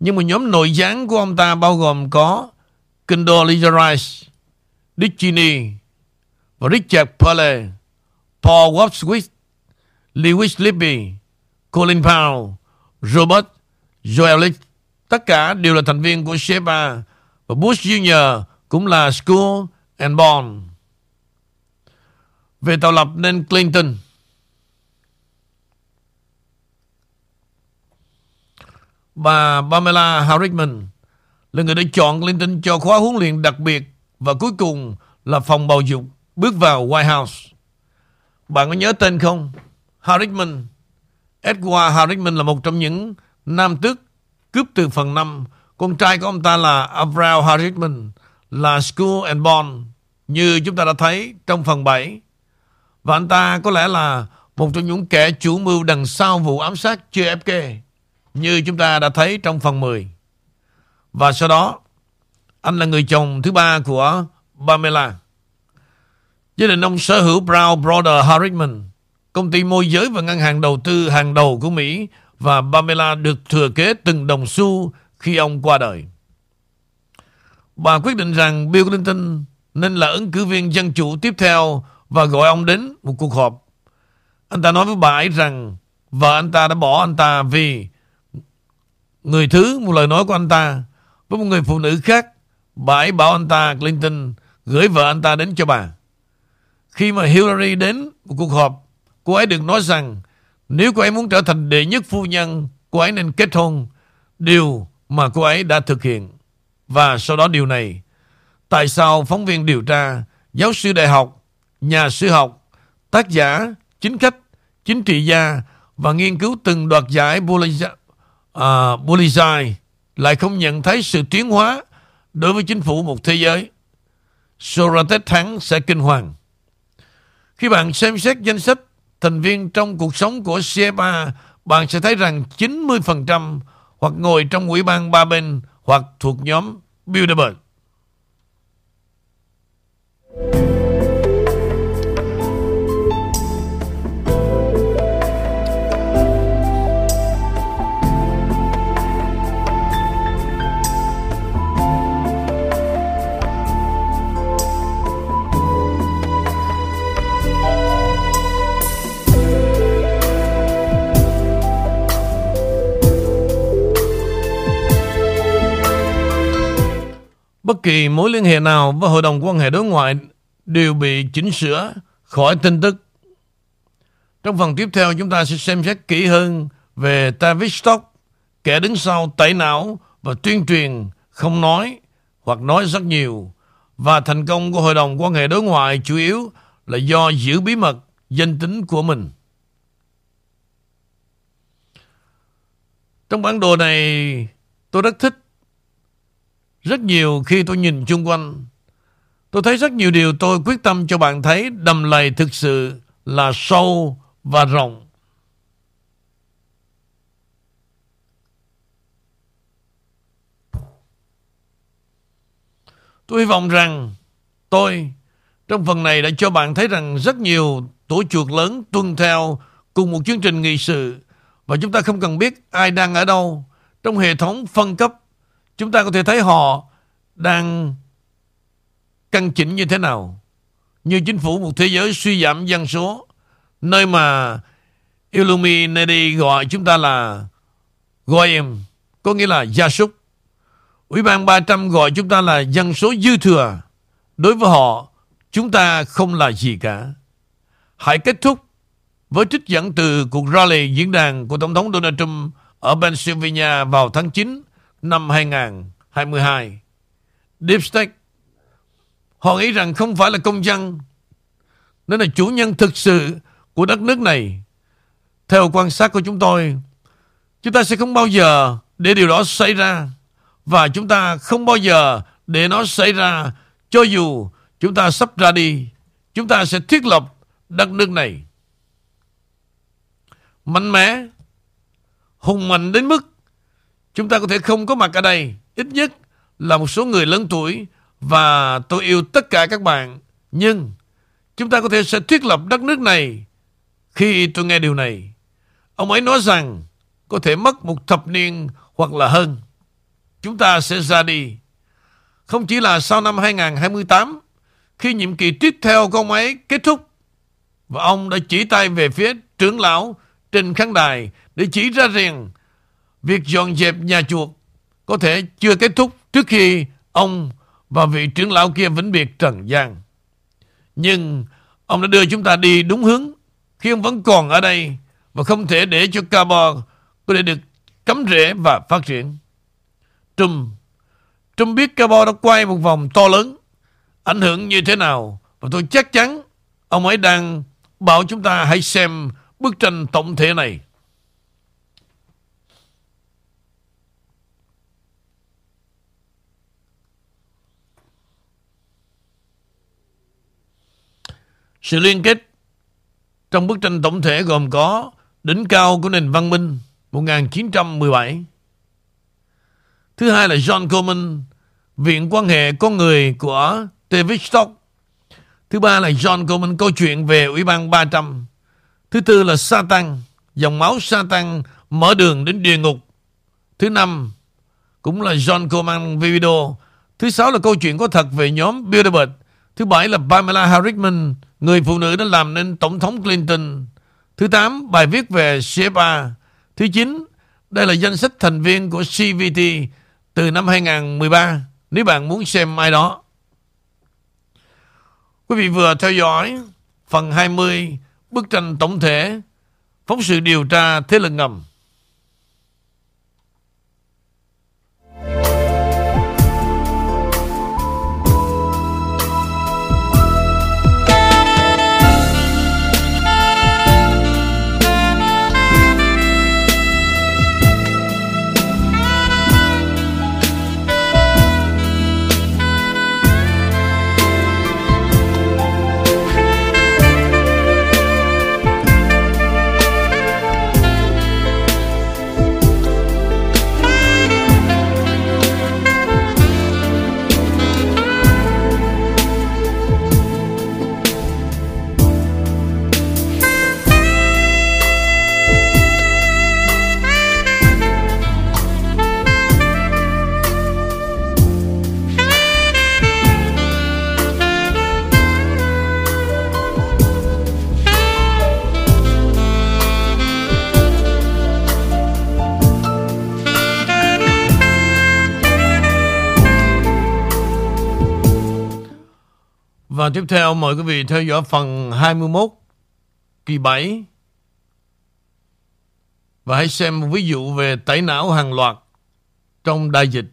nhưng một nhóm nội gián của ông ta bao gồm có Condoleezza Rice, Dick Cheney và Richard Perle, Paul Wolfowitz, Lewis Libby, Colin Powell, Robert Zoellick, tất cả đều là thành viên của xê ép a, và Bush Junior cũng là Skull and Bones. Về tạo lập nên Clinton, bà Pamela Harriman là người đã chọn Clinton cho khóa huấn luyện đặc biệt và cuối cùng là phòng bầu dục bước vào White House. Bạn có nhớ tên không? Harriman. Edward Harriman là một trong những nam tước cướp từ phần năm. Con trai của ông ta là Avril Harriman, là Skull and Bones, như chúng ta đã thấy trong phần bảy. Và anh ta có lẽ là một trong những kẻ chủ mưu đằng sau vụ ám sát giê ép ca, như chúng ta đã thấy trong phần mười. Và sau đó, anh là người chồng thứ ba của Pamela. Gia đình ông sở hữu Brown Brothers Harriman, công ty môi giới và ngân hàng đầu tư hàng đầu của Mỹ, và Pamela được thừa kế từng đồng xu khi ông qua đời. Bà quyết định rằng Bill Clinton nên là ứng cử viên dân chủ tiếp theo và gọi ông đến một cuộc họp. Anh ta nói với bà ấy rằng vợ anh ta đã bỏ anh ta vì người thứ một lời nói của anh ta với một người phụ nữ khác. Bà ấy bảo anh ta, Clinton, gửi vợ anh ta đến cho bà. Khi mà Hillary đến một cuộc họp, cô ấy được nói rằng nếu cô ấy muốn trở thành đệ nhất phu nhân, cô ấy nên kết hôn, điều mà cô ấy đã thực hiện. Và sau đó điều này, tại sao phóng viên điều tra, giáo sư đại học, nhà sử học, tác giả, chính khách, chính trị gia và nghiên cứu từng đoạt giải Pulitzer uh, lại không nhận thấy sự tiến hóa đối với chính phủ một thế giới. Soros thắng sẽ kinh hoàng. Khi bạn xem xét danh sách thành viên trong cuộc sống của xê ép a, bạn sẽ thấy rằng chín mươi phần trăm hoặc ngồi trong Ủy ban Ba Bên hoặc thuộc nhóm Bilderberg. Bất kỳ mối liên hệ nào với Hội đồng quan hệ đối ngoại đều bị chỉnh sửa khỏi tin tức. Trong phần tiếp theo, chúng ta sẽ xem xét kỹ hơn về Tavistock, kẻ đứng sau tẩy não và tuyên truyền không nói hoặc nói rất nhiều, và thành công của Hội đồng quan hệ đối ngoại chủ yếu là do giữ bí mật danh tính của mình. Trong bản đồ này tôi rất thích. Rất nhiều khi tôi nhìn chung quanh, tôi thấy rất nhiều điều tôi quyết tâm cho bạn thấy đầm lầy thực sự là sâu và rộng. Tôi hy vọng rằng tôi trong phần này đã cho bạn thấy rằng rất nhiều tổ chuột lớn tuân theo cùng một chương trình nghị sự, và chúng ta không cần biết ai đang ở đâu. Trong hệ thống phân cấp, chúng ta có thể thấy họ đang căn chỉnh như thế nào. Như chính phủ một thế giới suy giảm dân số, nơi mà Illuminati gọi chúng ta là Goyim, có nghĩa là gia súc. Ủy ban ba trăm gọi chúng ta là dân số dư thừa. Đối với họ, chúng ta không là gì cả. Hãy kết thúc với trích dẫn từ cuộc rally diễn đàn của Tổng thống Donald Trump ở Pennsylvania vào tháng chín năm hai không hai hai. Deep State, họ nghĩ rằng không phải là công dân, nên là chủ nhân thực sự của đất nước này. Theo quan sát của chúng tôi, chúng ta sẽ không bao giờ để điều đó xảy ra, và chúng ta không bao giờ để nó xảy ra. Cho dù chúng ta sắp ra đi, chúng ta sẽ thiết lập đất nước này mạnh mẽ, hùng mạnh đến mức chúng ta có thể không có mặt ở đây, ít nhất là một số người lớn tuổi. Và tôi yêu tất cả các bạn, nhưng chúng ta có thể sẽ thiết lập đất nước này. Khi tôi nghe điều này, ông ấy nói rằng có thể mất một thập niên hoặc là hơn, chúng ta sẽ ra đi. Không chỉ là sau năm hai không hai tám, khi nhiệm kỳ tiếp theo của ông ấy kết thúc, và ông đã chỉ tay về phía trưởng lão trên khán đài để chỉ ra rằng việc dọn dẹp nhà chuột có thể chưa kết thúc trước khi ông và vị trưởng lão kia vĩnh biệt trần gian. Nhưng ông đã đưa chúng ta đi đúng hướng khi ông vẫn còn ở đây, và không thể để cho carbon có thể được cắm rễ và phát triển. Trump Trump biết carbon đã quay một vòng to lớn ảnh hưởng như thế nào, và tôi chắc chắn ông ấy đang bảo chúng ta hãy xem bức tranh tổng thể này. Sự liên kết trong bức tranh tổng thể gồm có đỉnh cao của nền văn minh một nghìn chín trăm mười bảy. Thứ hai là John Coleman, Viện quan hệ con người của Tavistock. Thứ ba là John Coleman, câu chuyện về Ủy ban ba trăm. Thứ tư là Satan, dòng máu Satan mở đường đến địa ngục. Thứ năm cũng là John Coleman video. Thứ sáu là câu chuyện có thật về nhóm Bilderberg. Thứ bảy là Pamela Harriman, người phụ nữ đã làm nên Tổng thống Clinton. Thứ tám, bài viết về xê ép a. Thứ chín, đây là danh sách thành viên của xê vê tê từ năm hai không một ba, nếu bạn muốn xem ai đó. Quý vị vừa theo dõi phần hai mươi, bức tranh tổng thể, phóng sự điều tra thế lực ngầm. Và tiếp theo mời quý vị theo dõi phần hai mươi mốt kỳ bảy và hãy xem một ví dụ về tẩy não hàng loạt trong đại dịch.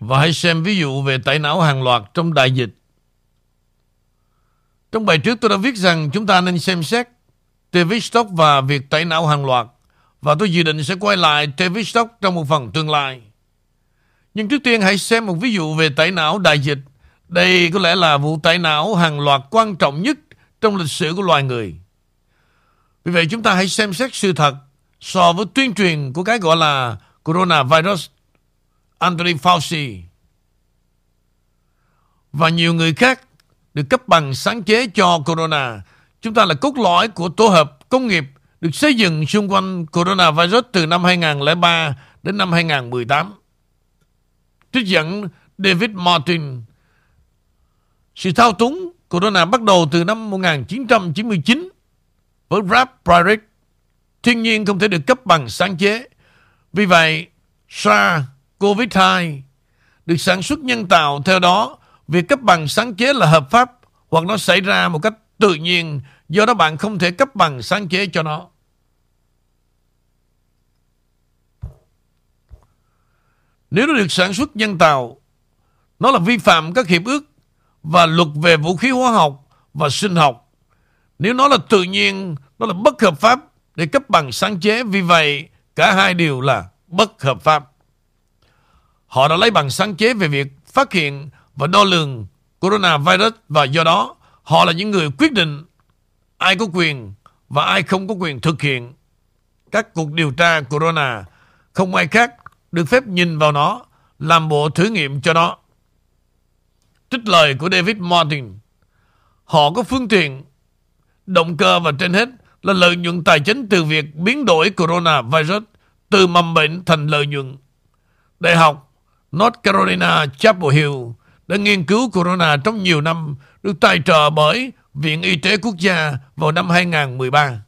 Và hãy xem ví dụ về tẩy não hàng loạt trong đại dịch. Trong bài trước tôi đã viết rằng chúng ta nên xem xét Tavistock và việc tẩy não hàng loạt, và tôi dự định sẽ quay lại Tavistock trong một phần tương lai. Nhưng trước tiên hãy xem một ví dụ về tẩy não đại dịch. Đây có lẽ là vụ tẩy não hàng loạt quan trọng nhất trong lịch sử của loài người. Vì vậy chúng ta hãy xem xét sự thật so với tuyên truyền của cái gọi là coronavirus, Andrei Fauci và nhiều người khác được cấp bằng sáng chế cho corona. Chúng ta là cốt lõi của tổ hợp công nghiệp được xây dựng xung quanh coronavirus từ năm hai không không ba đến năm hai không một tám. Trích dẫn David Martin. Sự thao túng corona bắt đầu từ năm một nghìn chín trăm chín mươi chín với Rapid. Thiên nhiên không thể được cấp bằng sáng chế. Vì vậy, SARS covid hai được sản xuất nhân tạo. Theo đó, việc cấp bằng sáng chế là hợp pháp hoặc nó xảy ra một cách tự nhiên, do đó bạn không thể cấp bằng sáng chế cho nó. Nếu nó được sản xuất nhân tạo, nó là vi phạm các hiệp ước và luật về vũ khí hóa học và sinh học. Nếu nó là tự nhiên, nó là bất hợp pháp để cấp bằng sáng chế. Vì vậy, cả hai đều là bất hợp pháp. Họ đã lấy bằng sáng chế về việc phát hiện và đo lường coronavirus, và do đó họ là những người quyết định ai có quyền và ai không có quyền thực hiện các cuộc điều tra corona. Không ai khác được phép nhìn vào nó, làm bộ thử nghiệm cho nó. Trích lời của David Martin. Họ có phương tiện, động cơ và trên hết là lợi nhuận tài chính từ việc biến đổi coronavirus từ mầm bệnh thành lợi nhuận. Đại học North Carolina Chapel Hill đã nghiên cứu corona trong nhiều năm, được tài trợ bởi Viện Y tế Quốc gia vào năm hai không một ba.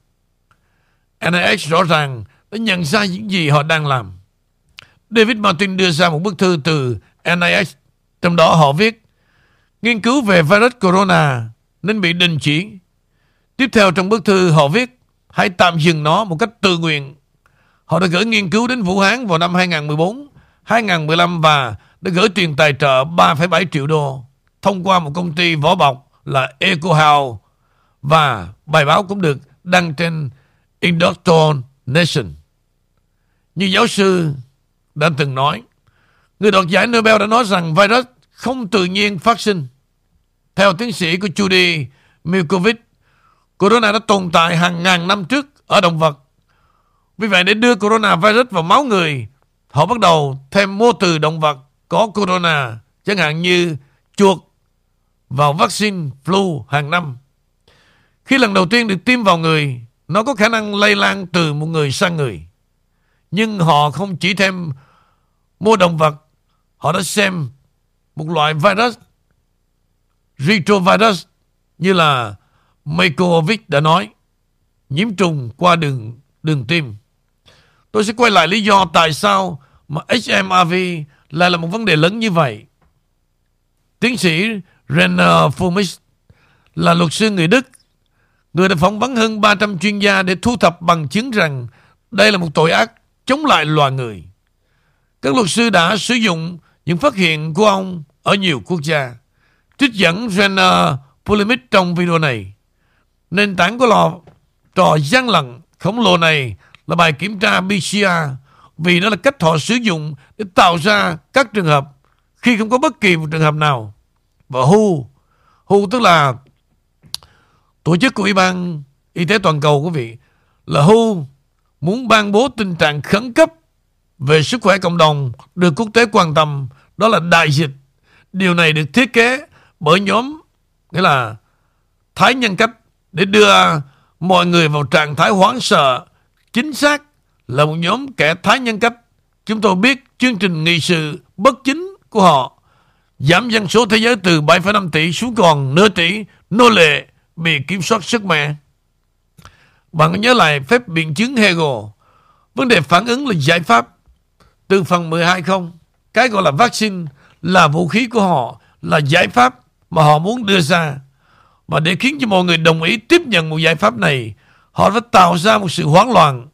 en i hát rõ ràng đã nhận ra những gì họ đang làm. David Martin đưa ra một bức thư từ en i hát, trong đó họ viết: nghiên cứu về virus corona nên bị đình chỉ. Tiếp theo trong bức thư họ viết: hãy tạm dừng nó một cách tự nguyện. Họ đã gửi nghiên cứu đến Vũ Hán vào năm hai không một bốn, hai không một lăm và đã gửi tiền tài trợ ba phẩy bảy triệu đô thông qua một công ty vỏ bọc là EcoHealth, và bài báo cũng được đăng trên Nation. Như giáo sư đã từng nói, người đoạt giải Nobel đã nói rằng virus không tự nhiên phát sinh. Theo tiến sĩ của Judy Mikovits, corona đã tồn tại hàng ngàn năm trước ở động vật. Vì vậy để đưa coronavirus vào máu người, họ bắt đầu thêm mô từ động vật có corona, chẳng hạn như chuột, vào vaccine flu hàng năm. Khi lần đầu tiên được tiêm vào người, nó có khả năng lây lan từ một người sang người. Nhưng họ không chỉ thêm mô động vật, họ đã xem một loại virus, retrovirus, như là Mikovits đã nói, nhiễm trùng qua đường, đường tim. Tôi sẽ quay lại lý do tại sao mà hát em a vê lại là một vấn đề lớn như vậy. Tiến sĩ Reiner Fuellmich là luật sư người Đức, người đã phỏng vấn hơn ba trăm chuyên gia để thu thập bằng chứng rằng đây là một tội ác chống lại loài người. Các luật sư đã sử dụng những phát hiện của ông ở nhiều quốc gia. Trích dẫn Reiner Fuellmich trong video này. Nền tảng của lò trò gian lận khổng lồ này là bài kiểm tra pê xê rờ, vì nó là cách họ sử dụng để tạo ra các trường hợp khi không có bất kỳ một trường hợp nào. Và W H O, W H O tức là tổ chức của Ủy ban Y tế toàn cầu, quý vị, là W H O muốn ban bố tình trạng khẩn cấp về sức khỏe cộng đồng được quốc tế quan tâm, đó là đại dịch. Điều này được thiết kế bởi nhóm, nghĩa là Thái nhân cách, để đưa mọi người vào trạng thái hoảng sợ, chính xác là một nhóm kẻ thái nhân cách. Chúng tôi biết chương trình nghị sự bất chính của họ, giảm dân số thế giới từ bảy phẩy năm tỷ xuống còn nửa tỷ, nô lệ bị kiểm soát sức mạnh. Bạn có nhớ lại phép biện chứng Hegel, vấn đề phản ứng là giải pháp, từ phần mười hai không? Cái gọi là vaccine là vũ khí của họ, là giải pháp mà họ muốn đưa ra. Và để khiến cho mọi người đồng ý tiếp nhận một giải pháp này, họ đã tạo ra một sự hoảng loạn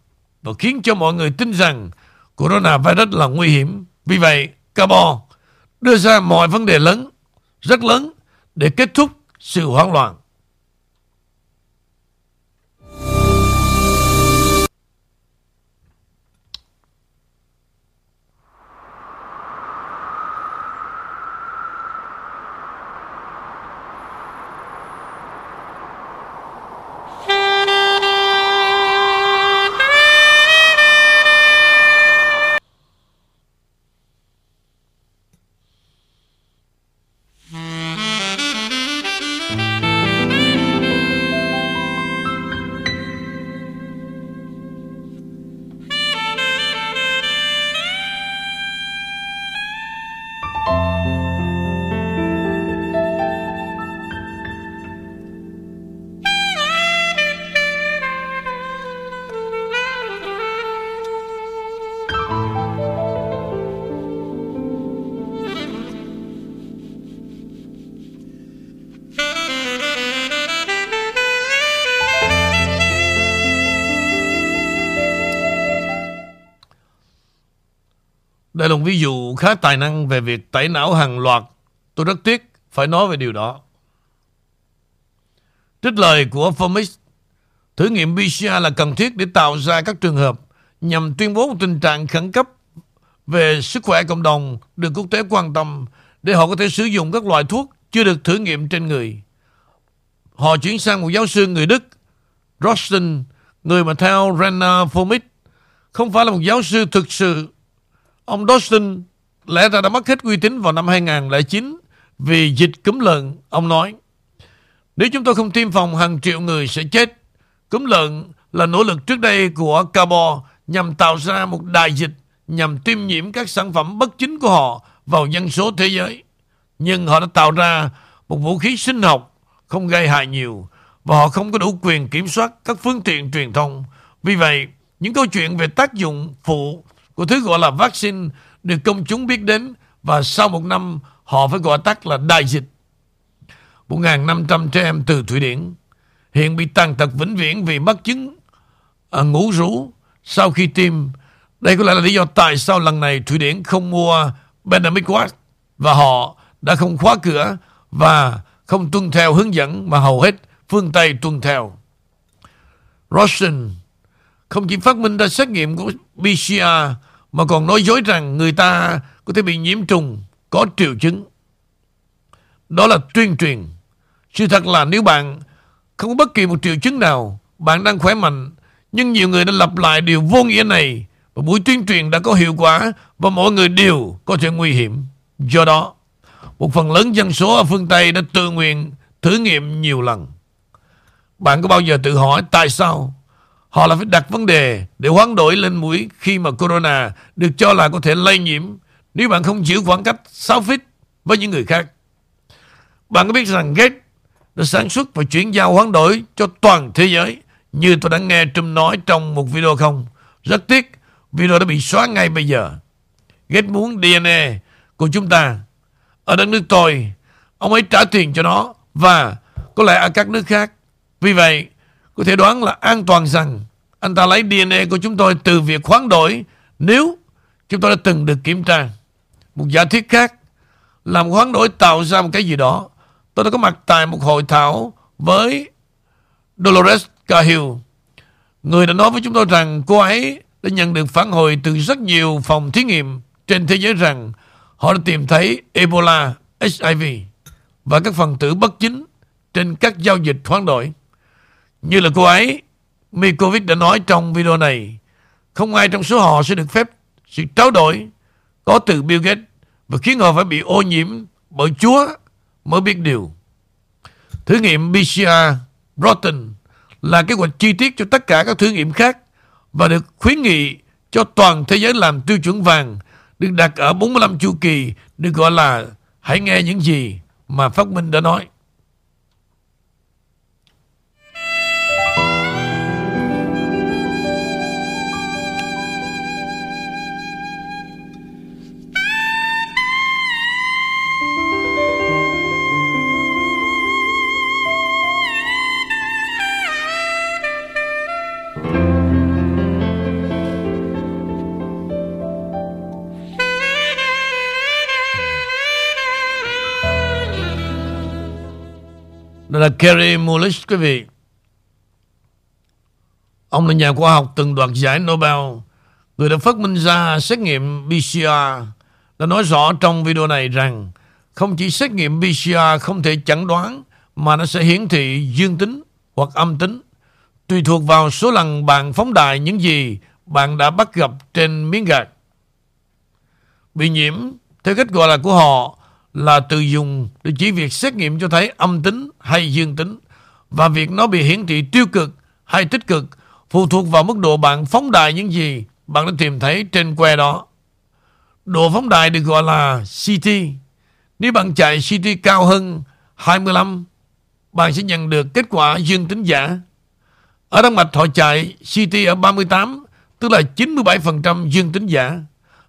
và khiến cho mọi người tin rằng corona virus là nguy hiểm. Vì vậy, Cabo đưa ra mọi vấn đề lớn, rất lớn để kết thúc sự hoảng loạn. Đây là một ví dụ khá tài năng về việc tẩy não hàng loạt. Tôi rất tiếc phải nói về điều đó. Trích lời của Fuellmich, thử nghiệm pê xê rờ là cần thiết để tạo ra các trường hợp nhằm tuyên bố một tình trạng khẩn cấp về sức khỏe cộng đồng được quốc tế quan tâm để họ có thể sử dụng các loại thuốc chưa được thử nghiệm trên người. Họ chuyển sang một giáo sư người Đức, Dosten, người mà theo Reiner Fuellmich không phải là một giáo sư thực sự. Ông Dosten lẽ ra đã mất hết uy tín vào năm hai không không chín vì dịch cúm lợn. Ông nói, nếu chúng tôi không tiêm phòng, hàng triệu người sẽ chết. Cúm lợn là nỗ lực trước đây của Cabo nhằm tạo ra một đại dịch nhằm tiêm nhiễm các sản phẩm bất chính của họ vào dân số thế giới. Nhưng họ đã tạo ra một vũ khí sinh học không gây hại nhiều và họ không có đủ quyền kiểm soát các phương tiện truyền thông. Vì vậy, những câu chuyện về tác dụng phụ của thứ gọi là vaccine được công chúng biết đến và sau một năm họ phải gọi tắt là đại dịch. một nghìn năm trăm trẻ em từ Thụy Điển hiện bị tàn tật vĩnh viễn vì mắc chứng à, ngủ rũ sau khi tiêm. Đây có lẽ là lý do tại sao lần này Thụy Điển không mua Pandemic Watch và họ đã không khóa cửa và không tuân theo hướng dẫn mà hầu hết phương Tây tuân theo. Russian không chỉ phát minh ra xét nghiệm của pê xê rờ mà còn nói dối rằng người ta có thể bị nhiễm trùng, có triệu chứng. Đó là tuyên truyền. Sự thật là nếu bạn không có bất kỳ một triệu chứng nào, bạn đang khỏe mạnh. Nhưng nhiều người đã lặp lại điều vô nghĩa này và buổi tuyên truyền đã có hiệu quả và mọi người đều có thể nguy hiểm. Do đó, một phần lớn dân số ở phương Tây đã tự nguyện thử nghiệm nhiều lần. Bạn có bao giờ tự hỏi tại sao họ là phải đặt vấn đề để hoán đổi lên mũi khi mà corona được cho là có thể lây nhiễm nếu bạn không giữ khoảng cách sáu feet với những người khác? Bạn có biết rằng Gates đã sản xuất và chuyển giao hoán đổi cho toàn thế giới như tôi đã nghe Trump nói trong một video không? Rất tiếc, video đã bị xóa ngay bây giờ. Gates muốn đê en a của chúng ta. Ở đất nước tôi, ông ấy trả tiền cho nó và có lẽ ở các nước khác. Vì vậy, có thể đoán là an toàn rằng anh ta lấy đê en a của chúng tôi từ việc hoán đổi nếu chúng tôi đã từng được kiểm tra. Một giả thiết khác, làm hoán đổi tạo ra một cái gì đó. Tôi đã có mặt tại một hội thảo với Dolores Cahill, người đã nói với chúng tôi rằng cô ấy đã nhận được phản hồi từ rất nhiều phòng thí nghiệm trên thế giới rằng họ đã tìm thấy Ebola, hát i vê và các phần tử bất chính trên các giao dịch hoán đổi. Như là cô ấy, Mikovits đã nói trong video này, không ai trong số họ sẽ được phép sự trao đổi có từ Bill Gates và khiến họ phải bị ô nhiễm bởi Chúa mới biết điều. Thử nghiệm pê xê rờ Rotten là kế hoạch chi tiết cho tất cả các thử nghiệm khác và được khuyến nghị cho toàn thế giới làm tiêu chuẩn vàng, được đặt ở bốn mươi lăm chu kỳ, được gọi là hãy nghe những gì mà phát minh đã nói. Là Kary Mullis, quý vị. Ông là nhà khoa học từng đoạt giải Nobel, người đã phát minh ra xét nghiệm pê xê rờ, đã nói rõ trong video này rằng không chỉ xét nghiệm pê xê rờ không thể chẩn đoán mà nó sẽ hiển thị dương tính hoặc âm tính tùy thuộc vào số lần bạn phóng đại những gì bạn đã bắt gặp trên miếng gạc. Bị nhiễm theo cách gọi là của họ là từ dùng để chỉ việc xét nghiệm cho thấy âm tính hay dương tính, và việc nó bị hiển thị tiêu cực hay tích cực phụ thuộc vào mức độ bạn phóng đại những gì bạn đã tìm thấy trên que đó. Độ phóng đại được gọi là xê tê. Nếu bạn chạy xê tê cao hơn hai mươi lăm, bạn sẽ nhận được kết quả dương tính giả. Ở động mạch họ chạy xê tê ở ba mươi tám, tức là chín mươi bảy phần trăm dương tính giả.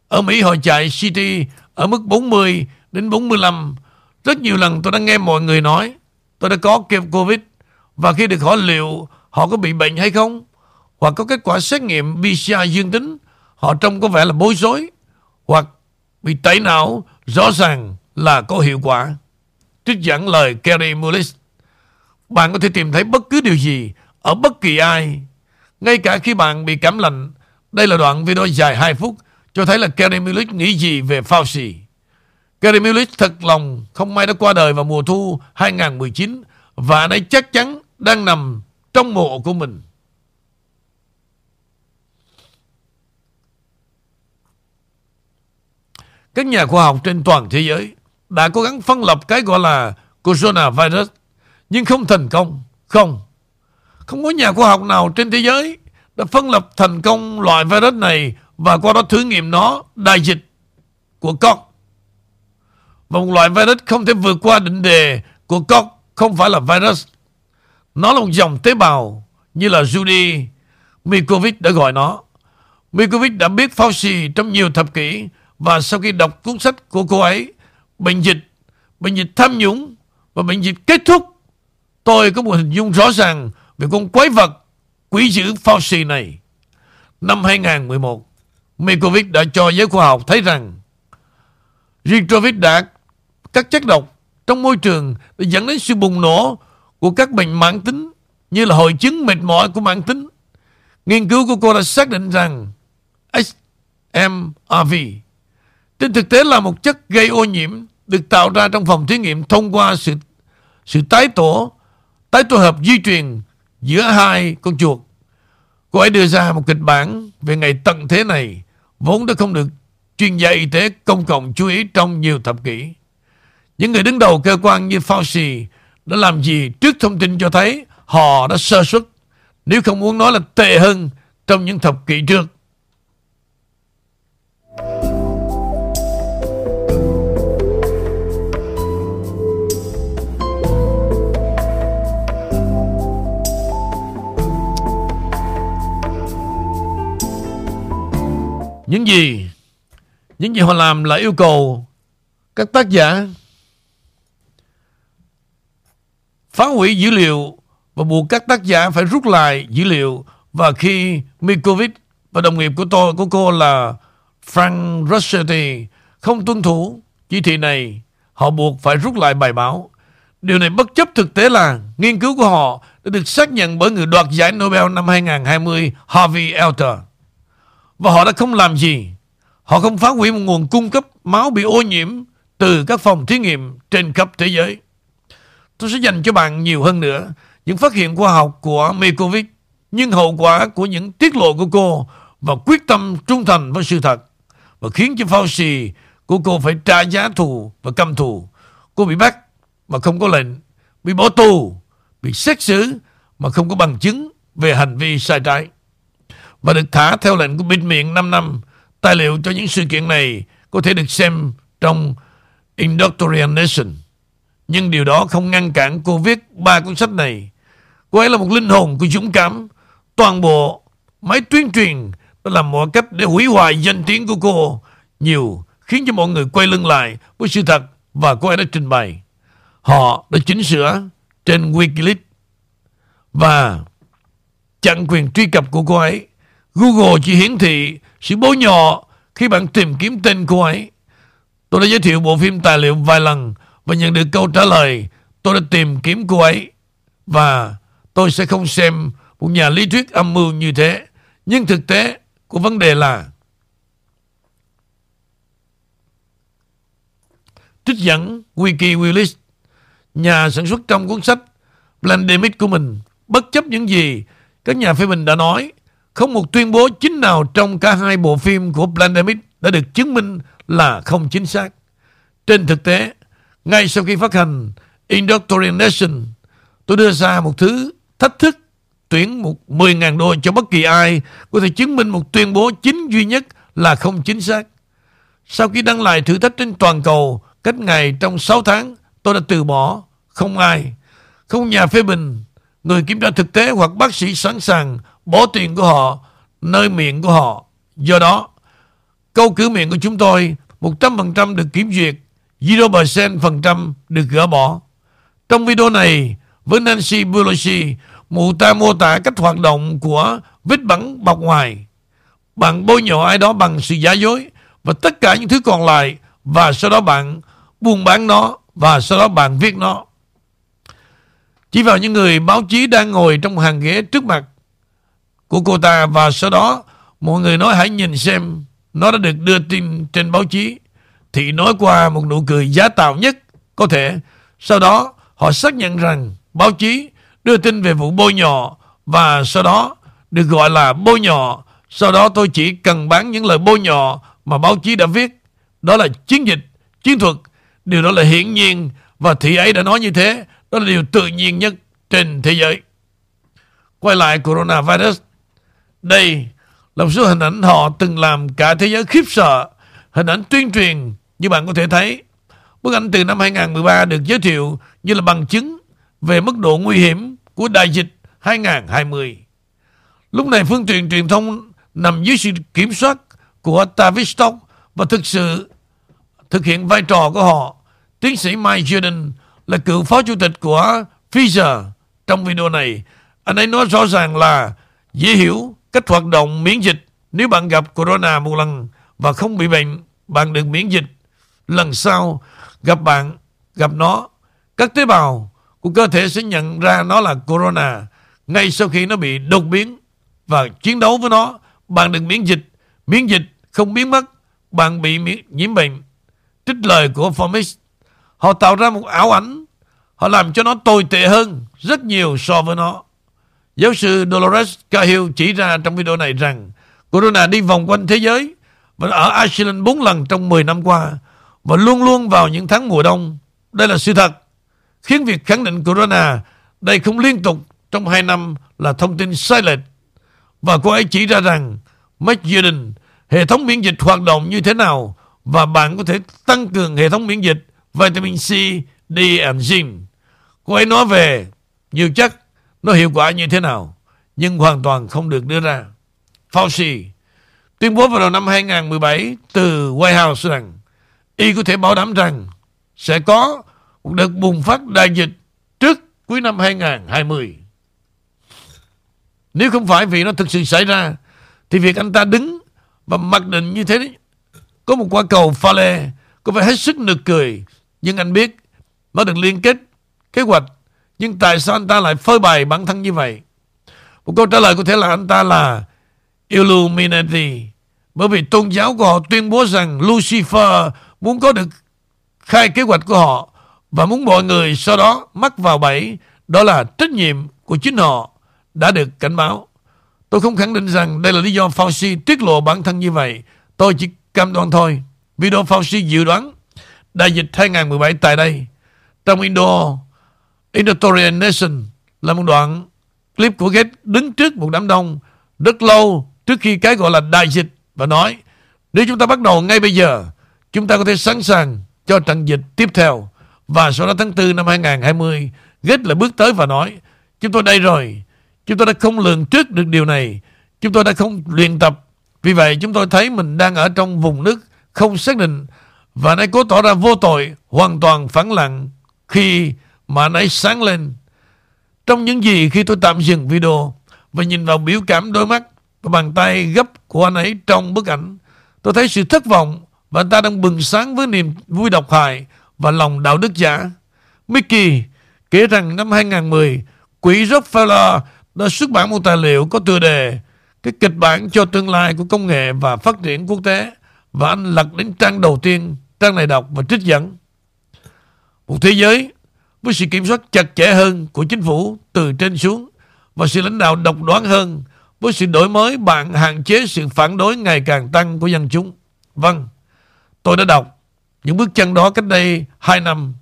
Ở Mỹ họ chạy xê tê ở mức bốn mươi đến bốn mươi lăm. Rất nhiều lần tôi đã nghe mọi người nói tôi đã có COVID, và khi được hỏi liệu họ có bị bệnh hay không hoặc có kết quả xét nghiệm pê xê rờ dương tính, họ trông có vẻ là bối rối hoặc bị tẩy não, rõ ràng là có hiệu quả. Trích dẫn lời Kary Mullis: bạn có thể tìm thấy bất cứ điều gì ở bất kỳ ai, ngay cả khi bạn bị cảm lạnh. Đây là đoạn video dài hai phút cho thấy là Kary Mullis nghĩ gì về Fauci. Kary Mullis thật lòng không may đã qua đời vào mùa thu hai nghìn mười chín, và anh ấy chắc chắn đang nằm trong mộ của mình. Các nhà khoa học trên toàn thế giới đã cố gắng phân lập cái gọi là coronavirus, nhưng không thành công. Không, không có nhà khoa học nào trên thế giới đã phân lập thành công loại virus này và qua đó thử nghiệm nó, đại dịch của con. Và một loại virus không thể vượt qua định đề của con không phải là virus. Nó là một dòng tế bào, như là Judy Mikovits đã gọi nó. Mikovits đã biết Fauci trong nhiều thập kỷ, và sau khi đọc cuốn sách của cô ấy, Bệnh dịch, bệnh dịch tham nhũng và bệnh dịch kết thúc, tôi có một hình dung rõ ràng về con quái vật quỷ dữ Fauci này. Năm hai nghìn mười một, Mikovits đã cho giới khoa học thấy rằng Mikovits đã các chất độc trong môi trường để dẫn đến sự bùng nổ của các bệnh mãn tính, như là hội chứng mệt mỏi của mãn tính. Nghiên cứu của cô đã xác định rằng hát em a vê trên thực tế là một chất gây ô nhiễm được tạo ra trong phòng thí nghiệm thông qua sự sự tái tổ tái tổ hợp di truyền giữa hai con chuột. Cô ấy đưa ra một kịch bản về ngày tận thế này, vốn đã không được chuyên gia y tế công cộng chú ý trong nhiều thập kỷ. Những người đứng đầu cơ quan như Fauci đã làm gì trước thông tin cho thấy họ đã sơ suất, nếu không muốn nói là tệ hơn trong những thập kỷ trước. Những gì Những gì họ làm là yêu cầu các tác giả phá hủy dữ liệu và buộc các tác giả phải rút lại dữ liệu. Và khi Mikovits và đồng nghiệp của tôi của cô là Frank Russetti không tuân thủ chỉ thị này, họ buộc phải rút lại bài báo. Điều này bất chấp thực tế là nghiên cứu của họ đã được xác nhận bởi người đoạt giải Nobel năm hai nghìn hai mươi Harvey Elter. Và họ đã không làm gì. Họ không phá hủy một nguồn cung cấp máu bị ô nhiễm từ các phòng thí nghiệm trên khắp thế giới. Tôi sẽ dành cho bạn nhiều hơn nữa những phát hiện khoa học của Mikovits, nhưng hậu quả của những tiết lộ của cô và quyết tâm trung thành với sự thật và khiến cho Fauci của cô phải trả giá thù và căm thù. Cô bị bắt mà không có lệnh, bị bỏ tù, bị xét xử mà không có bằng chứng về hành vi sai trái, và được thả theo lệnh của bịt miệng năm năm. Tài liệu cho những sự kiện này có thể được xem trong Indoctrination, nhưng điều đó không ngăn cản cô viết ba cuốn sách này. Cô ấy là một linh hồn của dũng cảm. Toàn bộ máy tuyên truyền đã làm mọi cách để hủy hoại danh tiếng của cô nhiều, khiến cho mọi người quay lưng lại với sự thật và cô ấy đã trình bày. Họ đã chỉnh sửa trên Wikileaks và chặn quyền truy cập của cô ấy. Google chỉ hiển thị sự bố nhỏ khi bạn tìm kiếm tên cô ấy. Tôi đã giới thiệu bộ phim tài liệu vài lần và nhận được câu trả lời tôi đã tìm kiếm cô ấy, và tôi sẽ không xem một nhà lý thuyết âm mưu như thế. Nhưng thực tế của vấn đề là trích dẫn Wiki Willis, nhà sản xuất, trong cuốn sách Pandemic của mình. Bất chấp những gì các nhà phê bình đã nói, không một tuyên bố chính nào trong cả hai bộ phim của Pandemic đã được chứng minh là không chính xác. Trên thực tế, ngay sau khi phát hành Indoctrination, tôi đưa ra một thứ thách thức tuyển một mười nghìn đô cho bất kỳ ai có thể chứng minh một tuyên bố chính duy nhất là không chính xác. Sau khi đăng lại thử thách trên toàn cầu cách ngày trong sáu tháng, tôi đã từ bỏ. Không ai, không nhà phê bình, người kiểm tra thực tế hoặc bác sĩ sẵn sàng bỏ tiền của họ nơi miệng của họ. Do đó, câu cửa miệng của chúng tôi một trăm phần trăm được kiểm duyệt, không phần trăm được gỡ bỏ. Trong video này, với Nancy Pelosi, mụ ta mô tả cách hoạt động của vết bẩn bọc ngoài. Bạn bôi nhọ ai đó bằng sự giả dối và tất cả những thứ còn lại, và sau đó bạn buôn bán nó, và sau đó bạn viết nó. Chỉ vào những người báo chí đang ngồi trong hàng ghế trước mặt của cô ta, và sau đó mọi người nói hãy nhìn xem, nó đã được đưa tin trên báo chí, thì nói qua một nụ cười giả tạo nhất có thể. Sau đó họ xác nhận rằng báo chí đưa tin về vụ bôi nhọ, và sau đó được gọi là bôi nhọ. Sau đó tôi chỉ cần bán những lời bôi nhọ mà báo chí đã viết. Đó là chiến dịch, chiến thuật. Điều đó là hiển nhiên, và thị ấy đã nói như thế. Đó là điều tự nhiên nhất trên thế giới. Quay lại coronavirus, đây là một số hình ảnh họ từng làm cả thế giới khiếp sợ. Hình ảnh tuyên truyền như bạn có thể thấy. Bức ảnh từ năm hai không một ba được giới thiệu như là bằng chứng về mức độ nguy hiểm của đại dịch hai không hai không. Lúc này phương tiện truyền thông nằm dưới sự kiểm soát của Tavistock và thực sự thực hiện vai trò của họ. Tiến sĩ Mike Jordan là cựu phó chủ tịch của Pfizer. Trong video này, anh ấy nói rõ ràng là dễ hiểu cách hoạt động miễn dịch. Nếu bạn gặp corona một lần và không bị bệnh, bạn được miễn dịch. Lần sau gặp bạn gặp nó, các tế bào của cơ thể sẽ nhận ra nó là corona ngay sau khi nó bị đột biến và chiến đấu với nó. Bạn được miễn dịch. Miễn dịch không biến mất, bạn bị nhiễm bệnh. Trích lời của Fuellmich. Họ tạo ra một ảo ảnh, họ làm cho nó tồi tệ hơn rất nhiều so với nó. Giáo sư Dolores Cahill chỉ ra trong video này rằng corona đi vòng quanh thế giới và ở Iceland bốn lần trong mười năm qua, và luôn luôn vào những tháng mùa đông. Đây là sự thật, khiến việc khẳng định corona đây không liên tục trong hai năm là thông tin sai lệch. Và cô ấy chỉ ra rằng Mike Jordan, hệ thống miễn dịch hoạt động như thế nào, và bạn có thể tăng cường hệ thống miễn dịch vitamin C, D và zinc. Cô ấy nói về nhiều chất, nó hiệu quả như thế nào, nhưng hoàn toàn không được đưa ra. Fauci tuyên bố vào đầu năm hai không một bảy từ White House rằng y có thể bảo đảm rằng sẽ có một đợt bùng phát đại dịch trước cuối năm hai không hai không. Nếu không phải vì nó thực sự xảy ra, thì việc anh ta đứng và mặc định như thế có một quả cầu pha lê có vẻ hết sức nực cười. Nhưng anh biết nó được liên kết kế hoạch, nhưng tại sao anh ta lại phơi bày bản thân như vậy? Một câu trả lời có thể là anh ta là Illuminati, bởi vì tôn giáo của họ tuyên bố rằng Lucifer muốn có được khai kế hoạch của họ và muốn mọi người sau đó mắc vào bẫy. Đó là trách nhiệm của chính họ đã được cảnh báo. Tôi không khẳng định rằng đây là lý do Fauci tiết lộ bản thân như vậy. Tôi chỉ cam đoan thôi. Video Fauci dự đoán đại dịch hai không một bảy tại đây. Trong Indo, Indoctrination là một đoạn clip của Gates đứng trước một đám đông rất lâu trước khi cái gọi là đại dịch và nói nếu chúng ta bắt đầu ngay bây giờ, chúng ta có thể sẵn sàng cho trận dịch tiếp theo. Và sau đó tháng tư năm hai nghìn không trăm hai mươi, Gates lại bước tới và nói chúng tôi đây rồi, chúng tôi đã không lường trước được điều này, chúng tôi đã không luyện tập. Vì vậy chúng tôi thấy mình đang ở trong vùng nước không xác định và anh ấy cố tỏ ra vô tội, hoàn toàn phẳng lặng khi mà anh ấy sáng lên. Trong những gì khi tôi tạm dừng video và nhìn vào biểu cảm đôi mắt và bàn tay gấp của anh ấy trong bức ảnh, tôi thấy sự thất vọng và anh ta đang bừng sáng với niềm vui độc hại và lòng đạo đức giả. Mickey kể rằng năm hai nghìn không trăm mười, quỹ Rockefeller đã xuất bản một tài liệu có tựa đề Cái kịch bản cho tương lai của công nghệ và phát triển quốc tế, và anh lật đến trang đầu tiên. Trang này đọc và trích dẫn: một thế giới với sự kiểm soát chặt chẽ hơn của chính phủ từ trên xuống và sự lãnh đạo độc đoán hơn, với sự đổi mới bạn hạn chế sự phản đối ngày càng tăng của dân chúng. Vâng, tôi đã đọc những bước chân đó cách đây hai năm.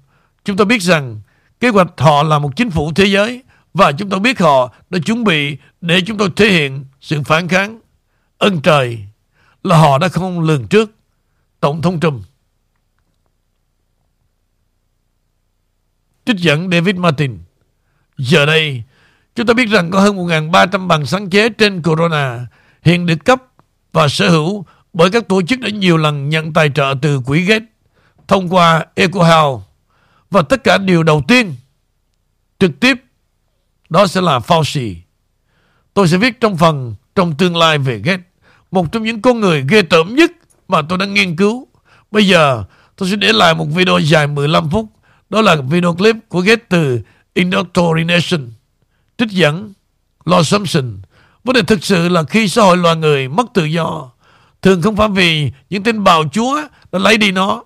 Chúng tôi biết rằng kế hoạch họ là một chính phủ thế giới, và chúng tôi biết họ đã chuẩn bị để chúng tôi thể hiện sự phản kháng. Ơn trời là họ đã không lường trước. Tổng thống Trump. Trích dẫn David Martin: giờ đây, chúng ta biết rằng có hơn một nghìn ba trăm bằng sáng chế trên Corona hiện được cấp và sở hữu bởi các tổ chức đã nhiều lần nhận tài trợ từ quỹ Gates thông qua EcoHealth, và tất cả điều đầu tiên trực tiếp đó sẽ là Fauci. Tôi sẽ viết trong phần trong tương lai về Gates, một trong những con người ghê tởm nhất mà tôi đã nghiên cứu. Bây giờ tôi sẽ để lại một video dài mười lăm phút. Đó là video clip của Gates từ Indoctrination. Trích dẫn Lord Thompson: vấn đề thực sự là khi xã hội loài người mất tự do, thường không phải vì những tên bào chúa đã lấy đi nó.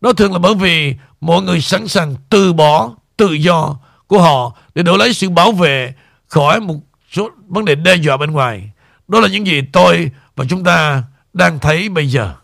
Đó thường là bởi vì mọi người sẵn sàng từ bỏ tự do của họ để đổi lấy sự bảo vệ khỏi một số vấn đề đe dọa bên ngoài. Đó là những gì tôi và chúng ta đang thấy bây giờ.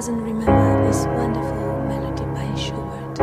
doesn't remember this wonderful melody by Schubert?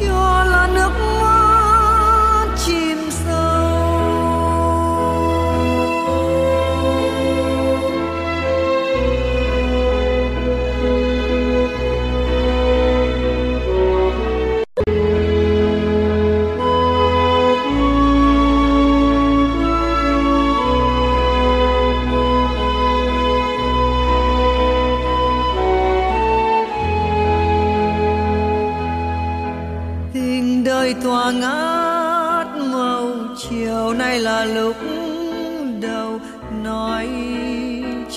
Cho là nước mắt chìm sâu. đầu nói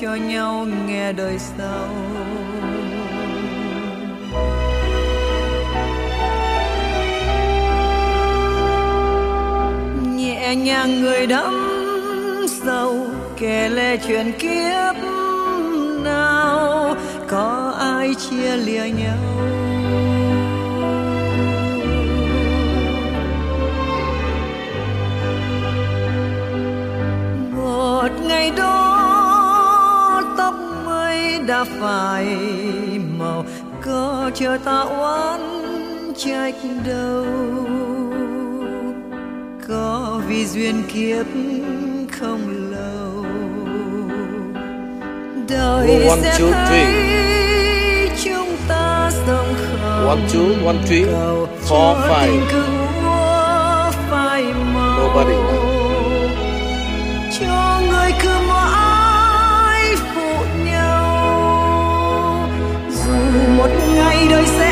cho nhau nghe đời sau. Nhẹ nhàng người đắm sâu kể lệ chuyện kiếp nào, có ai chia lìa nhau. Một ngày đó tóc mây đã phai màu, có chờ ta oán trách đâu, có vì duyên kiếp không lâu. Đời one, sẽ two, thấy chúng ta sống không one, two, one, three, cầu four, cho five. Tình cứu phai màu. Nobody. Cho người cứ mãi phụ nhau, dù một ngày đời sẽ